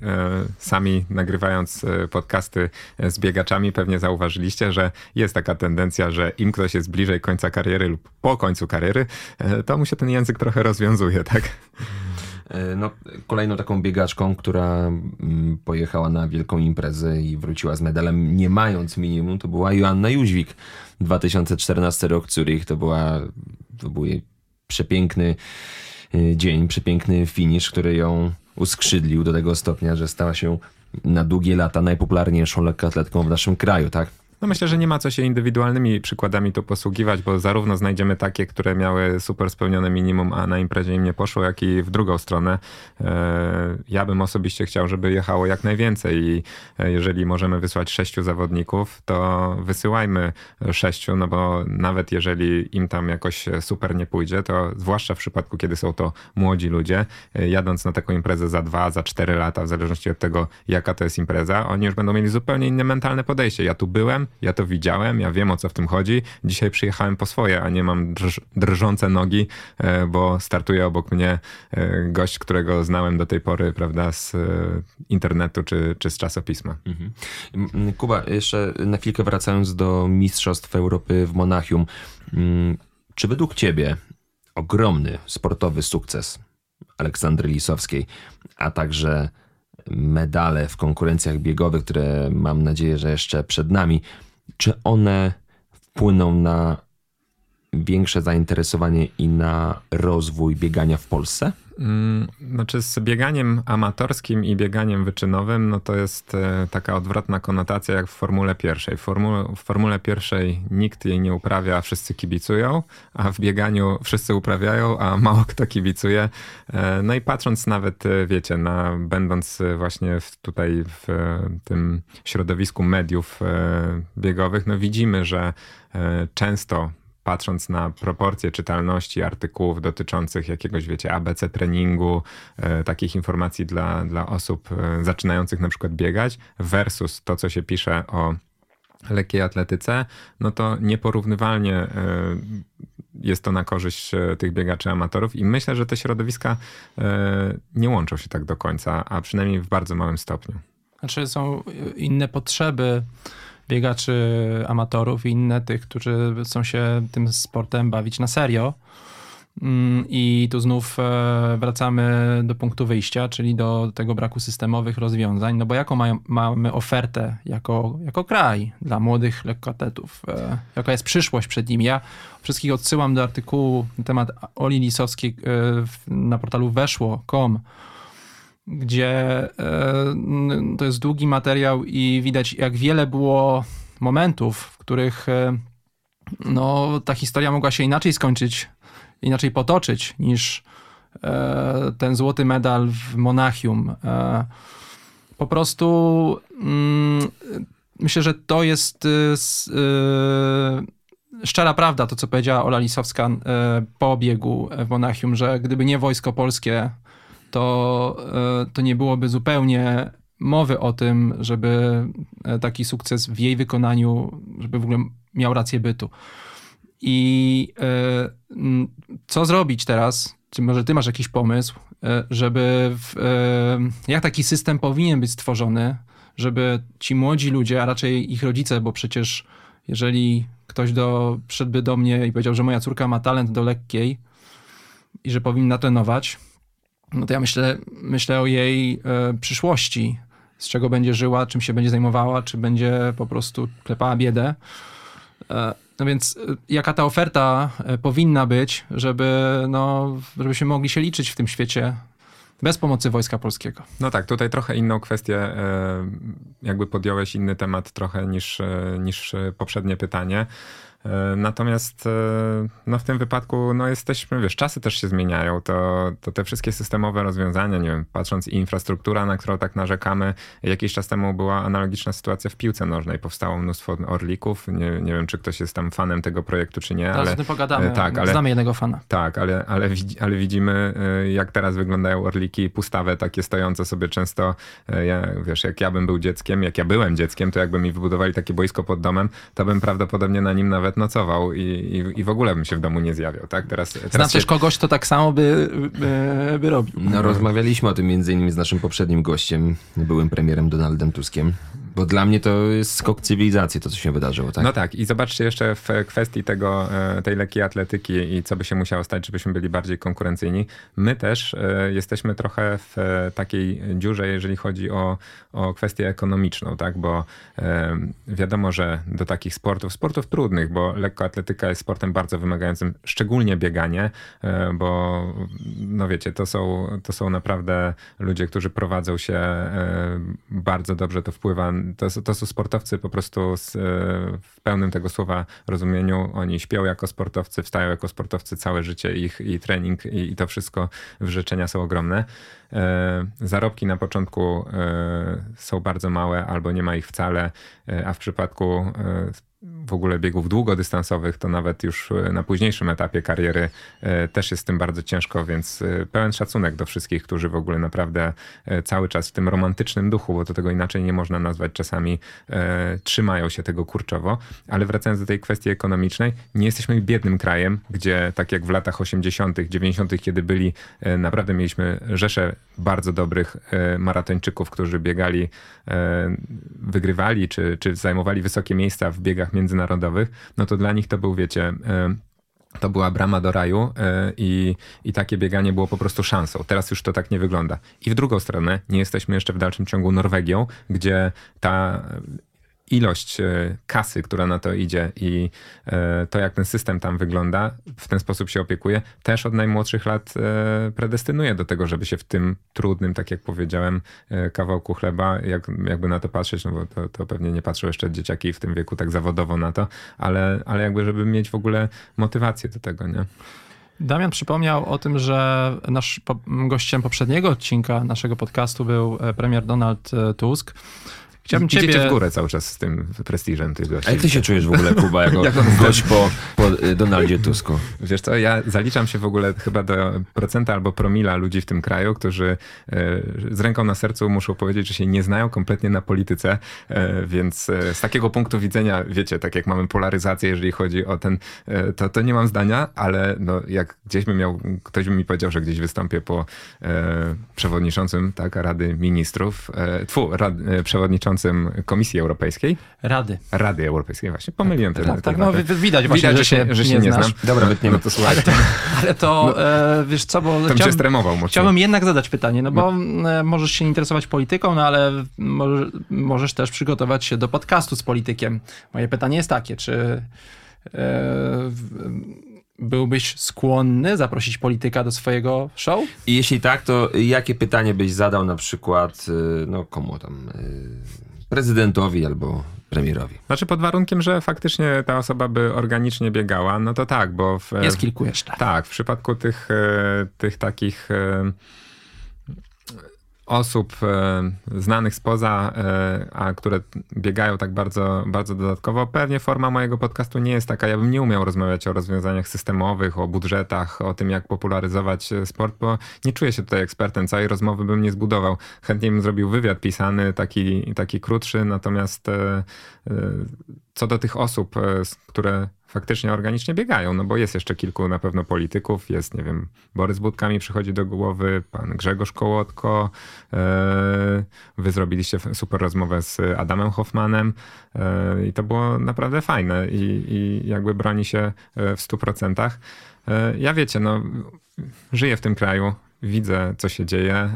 Sami nagrywając podcasty z biegaczami pewnie zauważyliście, że jest taka tendencja, że im ktoś jest bliżej końca kariery lub po końcu kariery, to mu się ten język trochę rozwiązuje, tak? Kolejną taką biegaczką, która pojechała na wielką imprezę i wróciła z medalem nie mając minimum, to była Joanna Jóźwik. 2014 rok Zurich, to był jej przepiękny dzień, przepiękny finisz, który ją uskrzydlił do tego stopnia, że stała się na długie lata najpopularniejszą lekkoatletką w naszym kraju, tak? Myślę, że nie ma co się indywidualnymi przykładami tu posługiwać, bo zarówno znajdziemy takie, które miały super spełnione minimum, a na imprezie im nie poszło, jak i w drugą stronę. Ja bym osobiście chciał, żeby jechało jak najwięcej i jeżeli możemy wysłać 6 zawodników, to wysyłajmy 6, bo nawet jeżeli im tam jakoś super nie pójdzie, to zwłaszcza w przypadku, kiedy są to młodzi ludzie, jadąc na taką imprezę za 2, za 4 lata, w zależności od tego, jaka to jest impreza, oni już będą mieli zupełnie inne mentalne podejście. Ja tu byłem, ja to widziałem, ja wiem, o co w tym chodzi. Dzisiaj przyjechałem po swoje, a nie mam drżące nogi, bo startuje obok mnie gość, którego znałem do tej pory, prawda, z internetu czy z czasopisma. Mhm. Kuba, jeszcze na chwilkę wracając do Mistrzostw Europy w Monachium. Czy według ciebie ogromny sportowy sukces Aleksandry Lisowskiej, a także medale w konkurencjach biegowych, które mam nadzieję, że jeszcze przed nami, czy one wpłyną na większe zainteresowanie i na rozwój biegania w Polsce? Znaczy z bieganiem amatorskim i bieganiem wyczynowym, to jest taka odwrotna konotacja jak w Formule Pierwszej. W Formule Pierwszej nikt jej nie uprawia, wszyscy kibicują, a w bieganiu wszyscy uprawiają, a mało kto kibicuje. I patrząc nawet, wiecie, będąc właśnie tutaj w tym środowisku mediów biegowych, widzimy, że często patrząc na proporcje czytalności artykułów dotyczących jakiegoś, wiecie, ABC treningu, takich informacji dla osób zaczynających na przykład biegać, versus to, co się pisze o lekkiej atletyce, to nieporównywalnie jest to na korzyść tych biegaczy amatorów i myślę, że te środowiska nie łączą się tak do końca, a przynajmniej w bardzo małym stopniu. Znaczy są inne potrzeby biegaczy amatorów i inne tych, którzy chcą się tym sportem bawić na serio. I tu znów wracamy do punktu wyjścia, czyli do tego braku systemowych rozwiązań, bo jaką mamy ofertę jako kraj dla młodych lekkoatletów? Jaka jest przyszłość przed nimi? Ja wszystkich odsyłam do artykułu na temat Oli Lisowskiej na portalu weszło.com, gdzie to jest długi materiał i widać, jak wiele było momentów, w których ta historia mogła się inaczej skończyć, inaczej potoczyć niż ten złoty medal w Monachium. Po prostu myślę, że to jest szczera prawda, to co powiedziała Ola Lisowska po biegu w Monachium, że gdyby nie Wojsko Polskie, to nie byłoby zupełnie mowy o tym, żeby taki sukces w jej wykonaniu, żeby w ogóle miał rację bytu. I co zrobić teraz? Czy może ty masz jakiś pomysł, żeby jak taki system powinien być stworzony, żeby ci młodzi ludzie, a raczej ich rodzice, bo przecież jeżeli ktoś przyszedłby do mnie i powiedział, że moja córka ma talent do lekkiej i że powinna trenować, no to ja myślę o jej przyszłości, z czego będzie żyła, czym się będzie zajmowała, czy będzie po prostu klepała biedę. No więc jaka ta oferta powinna być, żeby się mogli liczyć w tym świecie bez pomocy Wojska Polskiego? No tak, tutaj trochę inną kwestię, jakby podjąłeś inny temat trochę niż poprzednie pytanie. Natomiast w tym wypadku jesteśmy, czasy też się zmieniają, to te wszystkie systemowe rozwiązania, patrząc infrastruktura, na którą tak narzekamy, jakiś czas temu była analogiczna sytuacja w piłce nożnej, powstało mnóstwo orlików, nie wiem, czy ktoś jest tam fanem tego projektu, czy nie. Teraz o tym pogadamy, znamy jednego fana. Tak, ale widzimy, jak teraz wyglądają orliki pustawe, takie stojące sobie często, jak ja bym był dzieckiem, jak ja byłem dzieckiem, to jakby mi wybudowali takie boisko pod domem, to bym prawdopodobnie na nim nawet nocował i w ogóle bym się w domu nie zjawiał. Tak? Teraz znam też kogoś, kto tak samo by robił. Rozmawialiśmy o tym między innymi z naszym poprzednim gościem, byłym premierem Donaldem Tuskiem. Bo dla mnie to jest skok cywilizacji, to co się wydarzyło. Tak? No tak. I zobaczcie jeszcze w kwestii tej lekkiej atletyki i co by się musiało stać, żebyśmy byli bardziej konkurencyjni. My też jesteśmy trochę w takiej dziurze, jeżeli chodzi o kwestię ekonomiczną. Tak? Bo wiadomo, że do takich sportów trudnych, bo lekkoatletyka jest sportem bardzo wymagającym, szczególnie bieganie, bo to są naprawdę ludzie, którzy prowadzą się bardzo dobrze, to wpływa. To są sportowcy po prostu w pełnym tego słowa rozumieniu. Oni śpią jako sportowcy, wstają jako sportowcy, całe życie ich i trening i to wszystko, wyrzeczenia są ogromne. Zarobki na początku są bardzo małe albo nie ma ich wcale, a w przypadku w ogóle biegów długodystansowych, to nawet już na późniejszym etapie kariery też jest z tym bardzo ciężko, więc pełen szacunek do wszystkich, którzy w ogóle naprawdę cały czas w tym romantycznym duchu, bo to tego inaczej nie można nazwać czasami, trzymają się tego kurczowo. Ale wracając do tej kwestii ekonomicznej, nie jesteśmy biednym krajem, gdzie tak jak w latach 80., 90., kiedy naprawdę mieliśmy rzeszę bardzo dobrych maratończyków, którzy biegali, wygrywali czy zajmowali wysokie miejsca w biegach międzynarodowych, no to dla nich to był, to była brama do raju i takie bieganie było po prostu szansą. Teraz już to tak nie wygląda. I w drugą stronę nie jesteśmy jeszcze w dalszym ciągu Norwegią, gdzie ta ilość kasy, która na to idzie i to, jak ten system tam wygląda, w ten sposób się opiekuje, też od najmłodszych lat predestynuje do tego, żeby się w tym trudnym, tak jak powiedziałem, kawałku chleba, jakby na to patrzeć, bo to pewnie nie patrzą jeszcze dzieciaki w tym wieku tak zawodowo na to, ale jakby żeby mieć w ogóle motywację do tego, nie? Damian przypomniał o tym, że gościem poprzedniego odcinka naszego podcastu był premier Donald Tusk. Chciałbym idziecie w górę cały czas z tym prestiżem tych gości. A jak ty się czujesz w ogóle, Kuba, jako gość po Donaldzie Tusku? Wiesz co, ja zaliczam się w ogóle chyba do procenta albo promila ludzi w tym kraju, którzy z ręką na sercu muszą powiedzieć, że się nie znają kompletnie na polityce, więc z takiego punktu widzenia, tak jak mamy polaryzację, jeżeli chodzi o to nie mam zdania, ale jak gdzieś ktoś by mi powiedział, że gdzieś wystąpię po przewodniczącym Rady Ministrów, przewodniczącym Komisji Europejskiej. Rady Europejskiej, właśnie. Pomyliłem te rady. Tak, widać, że się nie znam. Dobra, wytniemy. To słuchaj. Ale wiesz co, bo chciałbym jednak zadać pytanie, bo możesz się interesować polityką, ale możesz też przygotować się do podcastu z politykiem. Moje pytanie jest takie, czy byłbyś skłonny zaprosić polityka do swojego show? I jeśli tak, to jakie pytanie byś zadał na przykład, komu tam, prezydentowi albo premierowi? Znaczy pod warunkiem, że faktycznie ta osoba by organicznie biegała, to tak, bo... Jest kilku jeszcze. Tak, w przypadku tych takich... osób znanych spoza, a które biegają tak bardzo, bardzo dodatkowo. Pewnie forma mojego podcastu nie jest taka. Ja bym nie umiał rozmawiać o rozwiązaniach systemowych, o budżetach, o tym, jak popularyzować sport, bo nie czuję się tutaj ekspertem. Całej rozmowy bym nie zbudował. Chętnie bym zrobił wywiad pisany, taki krótszy, natomiast co do tych osób, które faktycznie organicznie biegają, no bo jest jeszcze kilku na pewno polityków, jest, nie wiem, Borys Budka mi przychodzi do głowy, pan Grzegorz Kołodko, wy zrobiliście super rozmowę z Adamem Hoffmanem i to było naprawdę fajne i jakby broni się w 100%. Ja wiecie, no żyję w tym kraju, widzę, co się dzieje,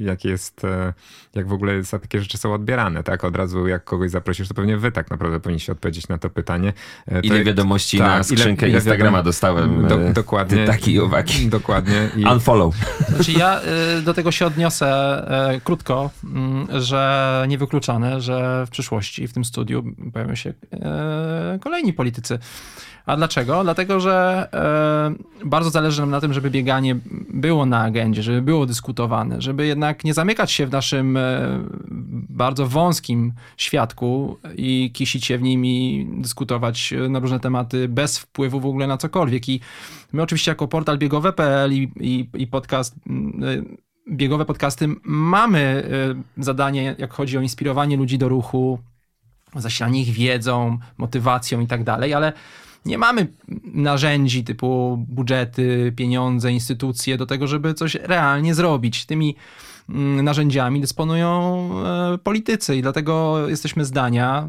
jak jest, jak w ogóle takie rzeczy są odbierane, tak? Od razu jak kogoś zaprosisz, to pewnie wy tak naprawdę powinniście odpowiedzieć na to pytanie. Ile wiadomości na skrzynkę Instagrama dostałem? Dokładnie. Taki i owaki. Dokładnie. I... Unfollow. Znaczy ja do tego się odniosę krótko, że niewykluczane, że w przyszłości w tym studiu pojawią się kolejni politycy. A dlaczego? Dlatego, że bardzo zależy nam na tym, żeby bieganie było na agendzie, żeby było dyskutowane, żeby jednak nie zamykać się w naszym bardzo wąskim światku i kisić się w nim i dyskutować na różne tematy bez wpływu w ogóle na cokolwiek. I my oczywiście jako portal biegowe.pl i podcast... Biegowe podcasty mamy zadanie, jak chodzi o inspirowanie ludzi do ruchu, zasilanie ich wiedzą, motywacją i tak dalej, ale nie mamy narzędzi typu budżety, pieniądze, instytucje do tego, żeby coś realnie zrobić. Tymi narzędziami dysponują politycy i dlatego jesteśmy zdania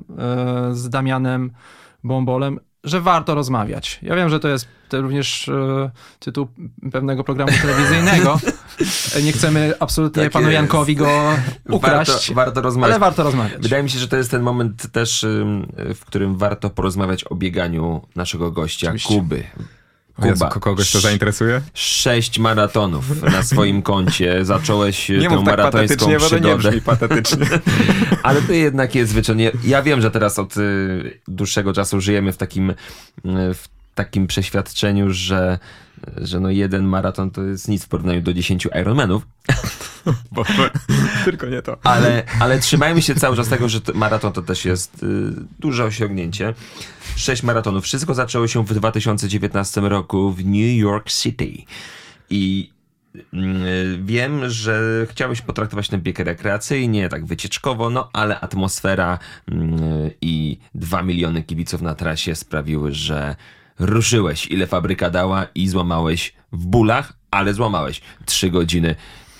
z Damianem Bombolem, że warto rozmawiać. Ja wiem, że to jest również tytuł pewnego programu telewizyjnego. Nie chcemy absolutnie tak panu Jankowi go ukraść, warto rozmawiać. Ale warto rozmawiać. Wydaje mi się, że to jest ten moment też, w którym warto porozmawiać o bieganiu naszego gościa, oczywiście. Kuby. Kuba, kogoś to zainteresuje? 6 maratonów na swoim koncie. Zacząłeś tę maratońską przygodę. Nie patetycznie. Ale to jednak jest zwyczajnie. Ja wiem, że teraz od dłuższego czasu żyjemy w takim przeświadczeniu, że no jeden maraton to jest nic w porównaniu do 10 Ironmanów. Tylko nie to. Ale trzymajmy się cały czas tego, że maraton to też jest duże osiągnięcie. 6 maratonów. Wszystko zaczęło się w 2019 roku w New York City. I wiem, że chciałeś potraktować ten bieg rekreacyjnie, tak wycieczkowo, no ale atmosfera i 2 miliony kibiców na trasie sprawiły, że ruszyłeś, ile fabryka dała i złamałeś w bólach, ale złamałeś 3 godziny.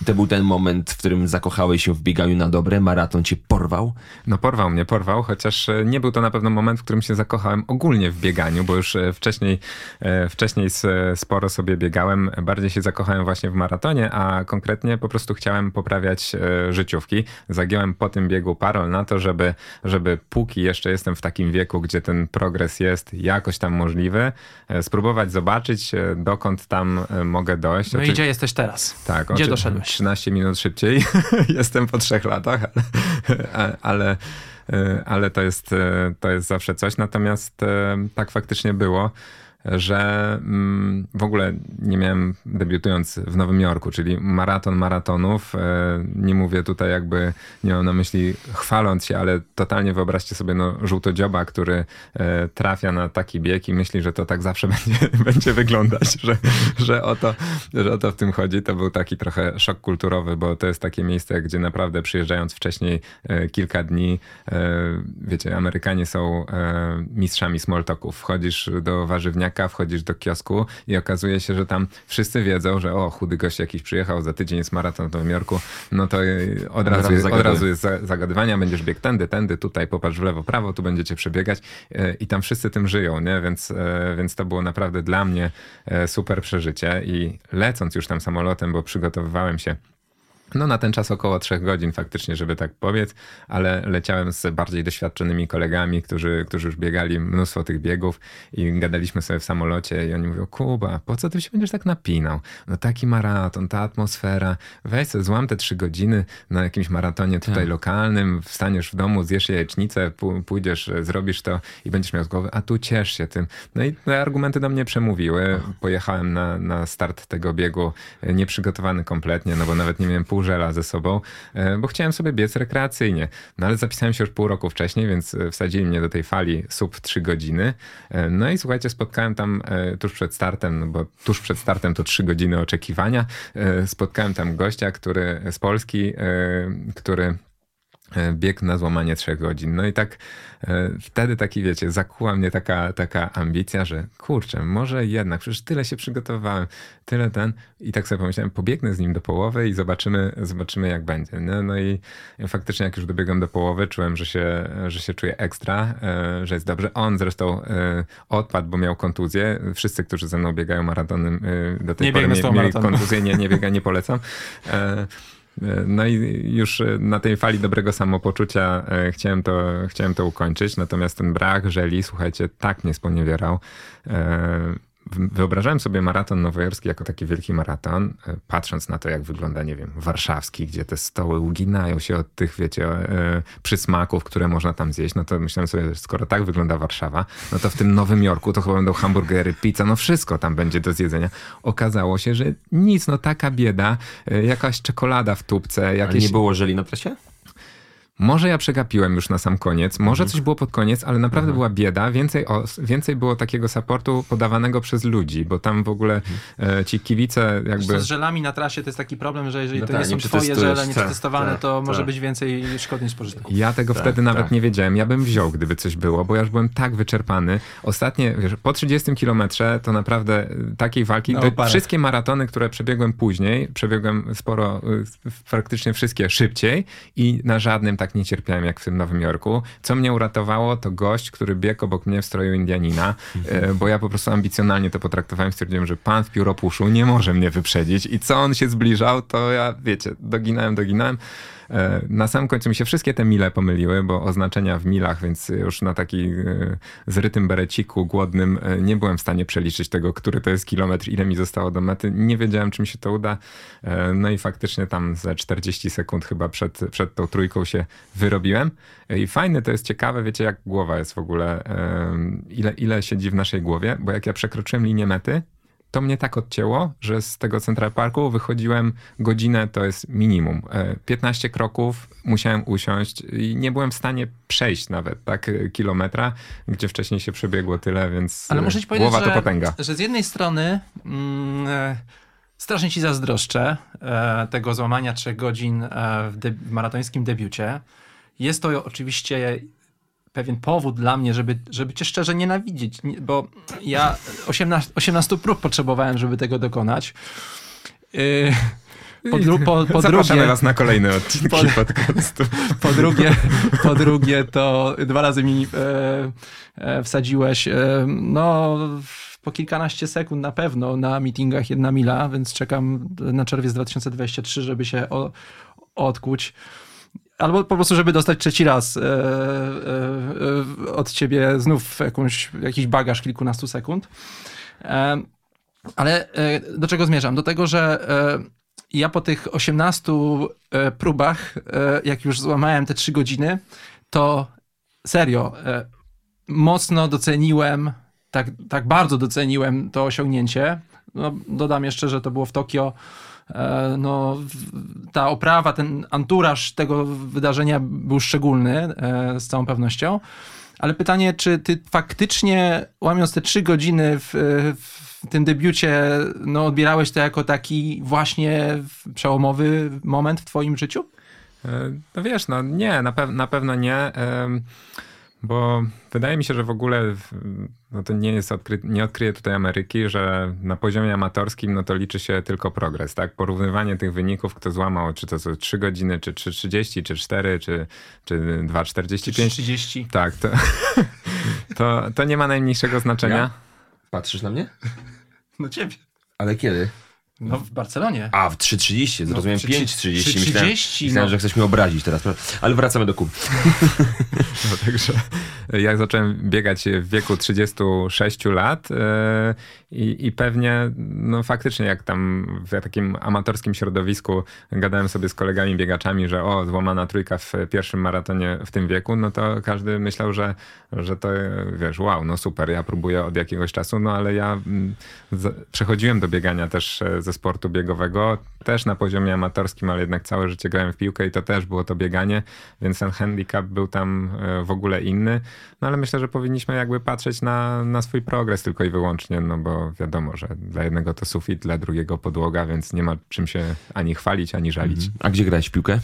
To był ten moment, w którym zakochałeś się w bieganiu na dobre, maraton cię porwał? No porwał mnie, chociaż nie był to na pewno moment, w którym się zakochałem ogólnie w bieganiu, bo już wcześniej sporo sobie biegałem, bardziej się zakochałem właśnie w maratonie, a konkretnie po prostu chciałem poprawiać życiówki. Zagiąłem po tym biegu parol na to, żeby póki jeszcze jestem w takim wieku, gdzie ten progres jest jakoś tam możliwy, spróbować zobaczyć, dokąd tam mogę dojść. No i gdzie jesteś teraz? Tak, gdzie doszedłeś? 13 minut szybciej. Jestem po 3 latach, ale to jest zawsze coś. Natomiast tak faktycznie było, że w ogóle nie miałem, debiutując w Nowym Jorku, czyli maraton maratonów, nie mówię tutaj jakby, nie mam na myśli chwaląc się, ale totalnie wyobraźcie sobie żółtodzioba, który trafia na taki bieg i myśli, że to tak zawsze będzie wyglądać, że o to w tym chodzi. To był taki trochę szok kulturowy, bo to jest takie miejsce, gdzie naprawdę przyjeżdżając wcześniej kilka dni, wiecie, Amerykanie są mistrzami small talków. Wchodzisz do warzywniaka, wchodzisz do kiosku i okazuje się, że tam wszyscy wiedzą, że chudy gość jakiś przyjechał, za tydzień jest maraton w Nowym Jorku, no to od razu jest zagadywania, będziesz biegł tędy, tutaj popatrz w lewo, prawo, tu będziecie przebiegać i tam wszyscy tym żyją, nie? Więc to było naprawdę dla mnie super przeżycie i lecąc już tam samolotem, bo przygotowywałem się na ten czas około 3 godzin faktycznie, żeby tak powiedzieć, ale leciałem z bardziej doświadczonymi kolegami, którzy już biegali mnóstwo tych biegów i gadaliśmy sobie w samolocie i oni mówią, Kuba, po co ty się będziesz tak napinał? No taki maraton, ta atmosfera, weź sobie, złam te 3 godziny na jakimś maratonie tutaj lokalnym, wstaniesz w domu, zjesz jajecznicę, pójdziesz, zrobisz to i będziesz miał z głowy, a tu ciesz się tym. No i te argumenty do mnie przemówiły. Pojechałem na start tego biegu nieprzygotowany kompletnie, bo nawet nie miałem żela ze sobą, bo chciałem sobie biec rekreacyjnie. No ale zapisałem się już pół roku wcześniej, więc wsadzili mnie do tej fali sub 3 godziny. No i słuchajcie, spotkałem tam tuż przed startem, bo tuż przed startem to 3 godziny oczekiwania. Spotkałem tam gościa, który z Polski, który bieg na złamanie 3 godzin. No i tak wtedy taki, wiecie, zakuła mnie taka ambicja, że kurczę, może jednak, przecież tyle się przygotowałem, tyle ten. I tak sobie pomyślałem, pobiegnę z nim do połowy i zobaczymy jak będzie. No i faktycznie jak już dobiegłem do połowy, czułem, że się czuję ekstra, że jest dobrze. On zresztą odpadł, bo miał kontuzję. Wszyscy, którzy ze mną biegają maratonem do tej pory mieli kontuzję, nie polecam. No i już na tej fali dobrego samopoczucia chciałem to ukończyć, natomiast ten brak żeli, słuchajcie, tak mnie sponiewierał. Wyobrażałem sobie maraton nowojorski jako taki wielki maraton, patrząc na to, jak wygląda, nie wiem, warszawski, gdzie te stoły uginają się od tych, wiecie, przysmaków, które można tam zjeść. No to myślałem sobie, że skoro tak wygląda Warszawa, no to w tym Nowym Jorku to chyba będą hamburgery, pizza, no wszystko tam będzie do zjedzenia. Okazało się, że nic, no taka bieda, jakaś czekolada w tubce. Jakieś... Ale nie było żeli na trasie? Może ja przegapiłem już na sam koniec, może coś było pod koniec, ale naprawdę była bieda. Więcej było takiego supportu podawanego przez ludzi, bo tam w ogóle ci kibice jakby... Z żelami na trasie to jest taki problem, że jeżeli to nie są twoje żele, nieprzetestowane, to może być więcej szkodnych spożytków. Ja tego wtedy nawet nie wiedziałem. Ja bym wziął, gdyby coś było, bo ja już byłem tak wyczerpany. Ostatnie, wiesz, po 30 kilometrze to naprawdę takiej walki. Wszystkie maratony, które przebiegłem później, przebiegłem sporo, praktycznie wszystkie szybciej i na żadnym tak nie cierpiałem jak w tym Nowym Jorku. Co mnie uratowało, to gość, który biegł obok mnie w stroju Indianina, bo ja po prostu ambicjonalnie to potraktowałem. Stwierdziłem, że pan w pióropuszu nie może mnie wyprzedzić i co on się zbliżał, to ja, wiecie, doginałem. Na sam końcu mi się wszystkie te mile pomyliły, bo oznaczenia w milach, więc już na taki zrytym bereciku głodnym nie byłem w stanie przeliczyć tego, który to jest kilometr, ile mi zostało do mety. Nie wiedziałem, czy mi się to uda. No i faktycznie tam za 40 sekund chyba przed tą trójką się wyrobiłem. I fajne, to jest ciekawe, wiecie, jak głowa jest w ogóle, ile siedzi w naszej głowie, bo jak ja przekroczyłem linię mety, to mnie tak odcięło, że z tego Central Parku wychodziłem godzinę, to jest minimum. 15 kroków musiałem usiąść i nie byłem w stanie przejść nawet tak kilometra, gdzie wcześniej się przebiegło tyle, więc ale muszę ci powiedzieć, głowa to potęga. Że z jednej strony strasznie ci zazdroszczę tego złamania 3 godzin w maratońskim debiucie. Jest to oczywiście pewien powód dla mnie, żeby cię szczerze nienawidzić, bo ja 18 prób potrzebowałem, żeby tego dokonać. Zapraszamy was na kolejne odcinki podcastu. Po drugie to 2 razy mi wsadziłeś po kilkanaście sekund na pewno na meetingach 1 mila, więc czekam na czerwiec 2023, żeby się odkuć. Albo po prostu, żeby dostać 3. raz od ciebie znów jakiś bagaż kilkunastu sekund. Ale do czego zmierzam? Do tego, że ja po tych 18 próbach, jak już złamałem te 3 godziny, to serio mocno doceniłem, tak bardzo doceniłem to osiągnięcie. No, dodam jeszcze, że to było w Tokio. No, ta oprawa, ten anturaż tego wydarzenia był szczególny z całą pewnością, ale pytanie, czy ty faktycznie łamiąc te 3 godziny w tym debiucie, no, odbierałeś to jako taki właśnie przełomowy moment w twoim życiu? No wiesz, no nie, na pewno nie. Bo wydaje mi się, że w ogóle no to nie odkryję tutaj Ameryki, że na poziomie amatorskim no to liczy się tylko progres, tak? Porównywanie tych wyników, kto złamał, czy to są 3 godziny, czy 3:30, czy 4, czy 2:45. 3:30. Tak, to nie ma najmniejszego znaczenia. Ja? Patrzysz na mnie? No ciebie. Ale kiedy? No w Barcelonie. A, w 3:30, zrozumiałem, 5:30. Myślałem, że chcesz mnie obrazić teraz, ale wracamy do Kuby. No, także ja zacząłem biegać w wieku 36 lat i pewnie, no faktycznie jak tam w takim amatorskim środowisku gadałem sobie z kolegami biegaczami, że złamana 3 w pierwszym maratonie w tym wieku, no to każdy myślał, że to, wiesz, wow, no super, ja próbuję od jakiegoś czasu, no ale ja przechodziłem do biegania też ze sportu biegowego, też na poziomie amatorskim, ale jednak całe życie grałem w piłkę i to też było to bieganie, więc ten handicap był tam w ogóle inny. No ale myślę, że powinniśmy jakby patrzeć na swój progres tylko i wyłącznie, no bo wiadomo, że dla jednego to sufit, dla drugiego podłoga, więc nie ma czym się ani chwalić, ani żalić. A gdzie grałeś w piłkę?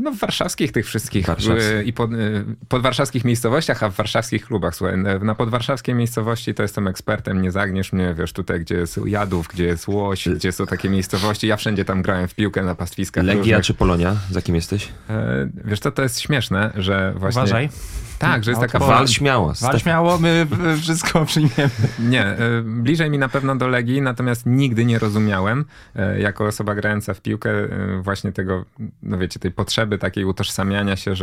No w warszawskich tych wszystkich i podwarszawskich miejscowościach, a w warszawskich klubach. Słuchaj, na podwarszawskiej miejscowości to jestem ekspertem, nie zagniesz mnie, wiesz, tutaj gdzie jest Jadów, gdzie jest Łoś, gdzie są takie miejscowości. Ja wszędzie tam grałem w piłkę na pastwiskach. Legia różnych. Czy Polonia? Za kim jesteś? Wiesz co, to jest śmieszne, że właśnie... Uważaj. Tak, że jest taka... Wal śmiało, my wszystko przyjmiemy. Nie, bliżej mi na pewno do Legii, natomiast nigdy nie rozumiałem, jako osoba grająca w piłkę, właśnie tego, no wiecie, tej potrzeby takiej utożsamiania się,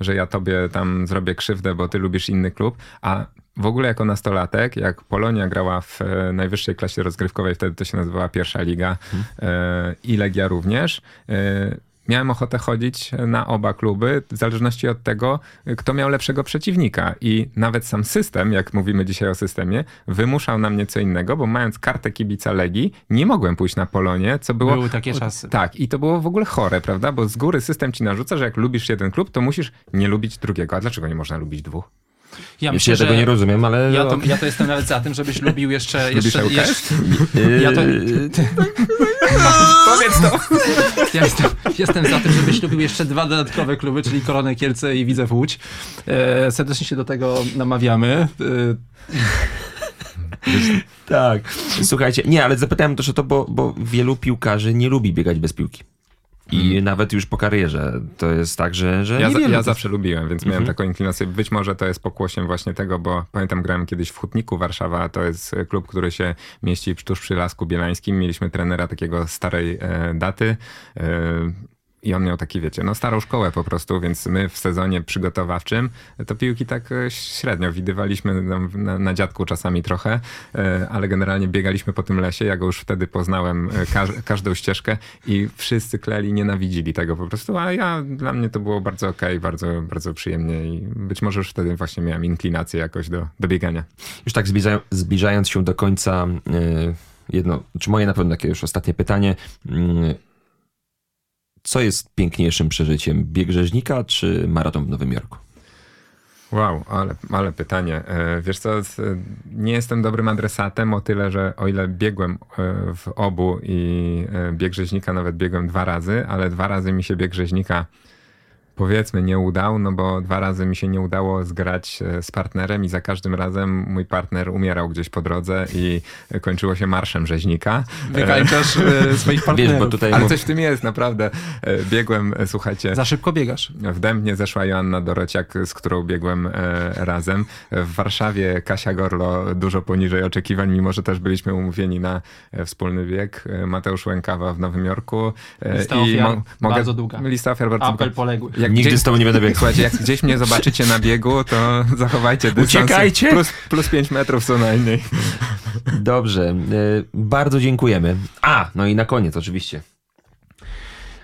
że ja tobie tam zrobię krzywdę, bo ty lubisz inny klub, a w ogóle jako nastolatek, jak Polonia grała w najwyższej klasie rozgrywkowej, wtedy to się nazywała Pierwsza Liga i Legia również, miałem ochotę chodzić na oba kluby, w zależności od tego, kto miał lepszego przeciwnika. I nawet sam system, jak mówimy dzisiaj o systemie, wymuszał na mnie co innego, bo mając kartę kibica Legii, nie mogłem pójść na Polonię, co było... Były takie czasy. Tak, i to było w ogóle chore, prawda? Bo z góry system ci narzuca, że jak lubisz jeden klub, to musisz nie lubić drugiego. A dlaczego nie można lubić dwóch? Ja myślę, ja tego nie rozumiem, ale... Ja to jestem nawet za tym, żebyś lubił jeszcze... Ja to... Powiedz to! Jestem za tym, żebyś lubił jeszcze dwa dodatkowe kluby, czyli Koronę Kielce i Widzew Łódź. Serdecznie się do tego namawiamy. Tak. Słuchajcie, nie, ale zapytałem też o to, bo wielu piłkarzy nie lubi biegać bez piłki. I nawet już po karierze to jest tak, że ja zawsze lubiłem, więc miałem taką inklinację. Być może to jest pokłosiem właśnie tego, bo pamiętam, grałem kiedyś w Hutniku Warszawa. To jest klub, który się mieści tuż przy Lasku Bielańskim. Mieliśmy trenera takiego starej daty. I on miał taki, wiecie, no starą szkołę po prostu, więc my w sezonie przygotowawczym to piłki tak średnio widywaliśmy, na dziadku czasami trochę, ale generalnie biegaliśmy po tym lesie. Ja go już wtedy poznałem, każdą ścieżkę i wszyscy kleli, nienawidzili tego po prostu, a dla mnie to było bardzo okej, bardzo, bardzo przyjemnie i być może już wtedy właśnie miałem inklinację jakoś do biegania. Już tak zbliżając się do końca, moje na pewno takie już ostatnie pytanie. Co jest piękniejszym przeżyciem? Bieg rzeźnika czy maraton w Nowym Jorku? Wow, ale pytanie. Wiesz co, nie jestem dobrym adresatem o tyle, że o ile biegłem w obu i bieg rzeźnika nawet biegłem dwa razy, ale dwa razy mi się bieg rzeźnika powiedzmy nie udał, no bo dwa razy mi się nie udało zgrać z partnerem i za każdym razem mój partner umierał gdzieś po drodze i kończyło się marszem rzeźnika. Wykańczasz swoich partnerów. Wiesz, bo tutaj ale coś w tym jest, naprawdę. Biegłem, słuchajcie... Za szybko biegasz. W Dębnie zeszła Joanna Dorociak, z którą biegłem razem. W Warszawie Kasia Gorlo dużo poniżej oczekiwań, mimo że też byliśmy umówieni na wspólny bieg. Mateusz Łękawa w Nowym Jorku. Lista ofiar bardzo długa. Lista ofiar bardzo długa. Apel poległych. Nigdy z tobą nie będę biegł. Słuchajcie, jak gdzieś mnie zobaczycie na biegu, to zachowajcie dystans. Uciekajcie! Plus 5 metrów co najmniej. Dobrze. Bardzo dziękujemy. No i na koniec oczywiście.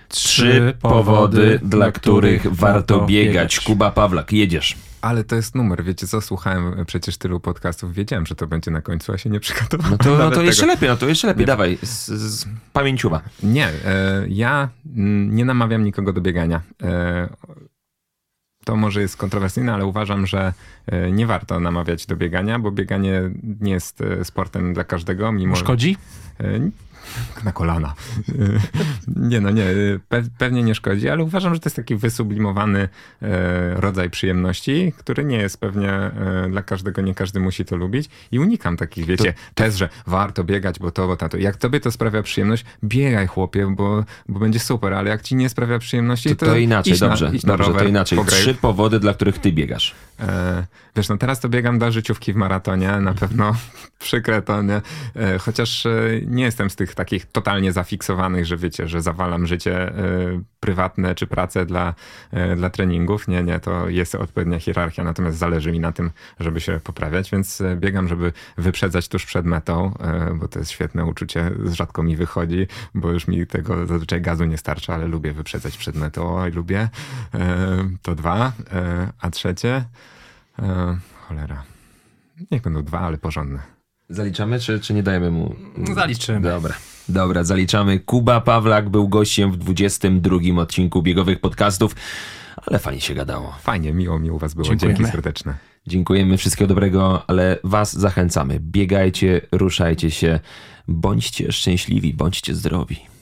3 powody, dla których warto biegać. Kuba Pawlak, jedziesz. Ale to jest numer, wiecie co, słuchałem przecież tylu podcastów, wiedziałem, że to będzie na końcu, a się nie przygotowałem. No to jeszcze lepiej, dawaj, z pamięciuwa. Nie, ja nie namawiam nikogo do biegania. To może jest kontrowersyjne, ale uważam, że nie warto namawiać do biegania, bo bieganie nie jest sportem dla każdego. Mimo szkodzi? Na kolana. Nie. Pewnie nie szkodzi, ale uważam, że to jest taki wysublimowany rodzaj przyjemności, który nie jest pewnie dla każdego, nie każdy musi to lubić i unikam takich, wiecie, tez, że warto biegać, bo to. Jak tobie to sprawia przyjemność, biegaj chłopie, bo będzie super, ale jak ci nie sprawia przyjemności, to inaczej, to inaczej. 3 powody, dla których ty biegasz. Wiesz, no teraz to biegam do życiówki w maratonie, na pewno przykre to, nie? Chociaż nie jestem z tych takich totalnie zafiksowanych, że wiecie, że zawalam życie prywatne czy pracę dla treningów. Nie, to jest odpowiednia hierarchia, natomiast zależy mi na tym, żeby się poprawiać, więc biegam, żeby wyprzedzać tuż przed metą, bo to jest świetne uczucie, rzadko mi wychodzi, bo już mi tego zazwyczaj gazu nie starcza, ale lubię wyprzedzać przed metą, lubię. To 2, a 3... cholera. Niech będą 2, ale porządne. Zaliczamy, czy nie dajemy mu? Zaliczymy. Dobra, zaliczamy. Kuba Pawlak był gościem w 22 odcinku Biegowych Podcastów, ale fajnie się gadało. Fajnie, miło mi u was było. Dziękujemy. Dzięki serdeczne. Dziękujemy, wszystkiego dobrego, ale was zachęcamy. Biegajcie, ruszajcie się, bądźcie szczęśliwi, bądźcie zdrowi.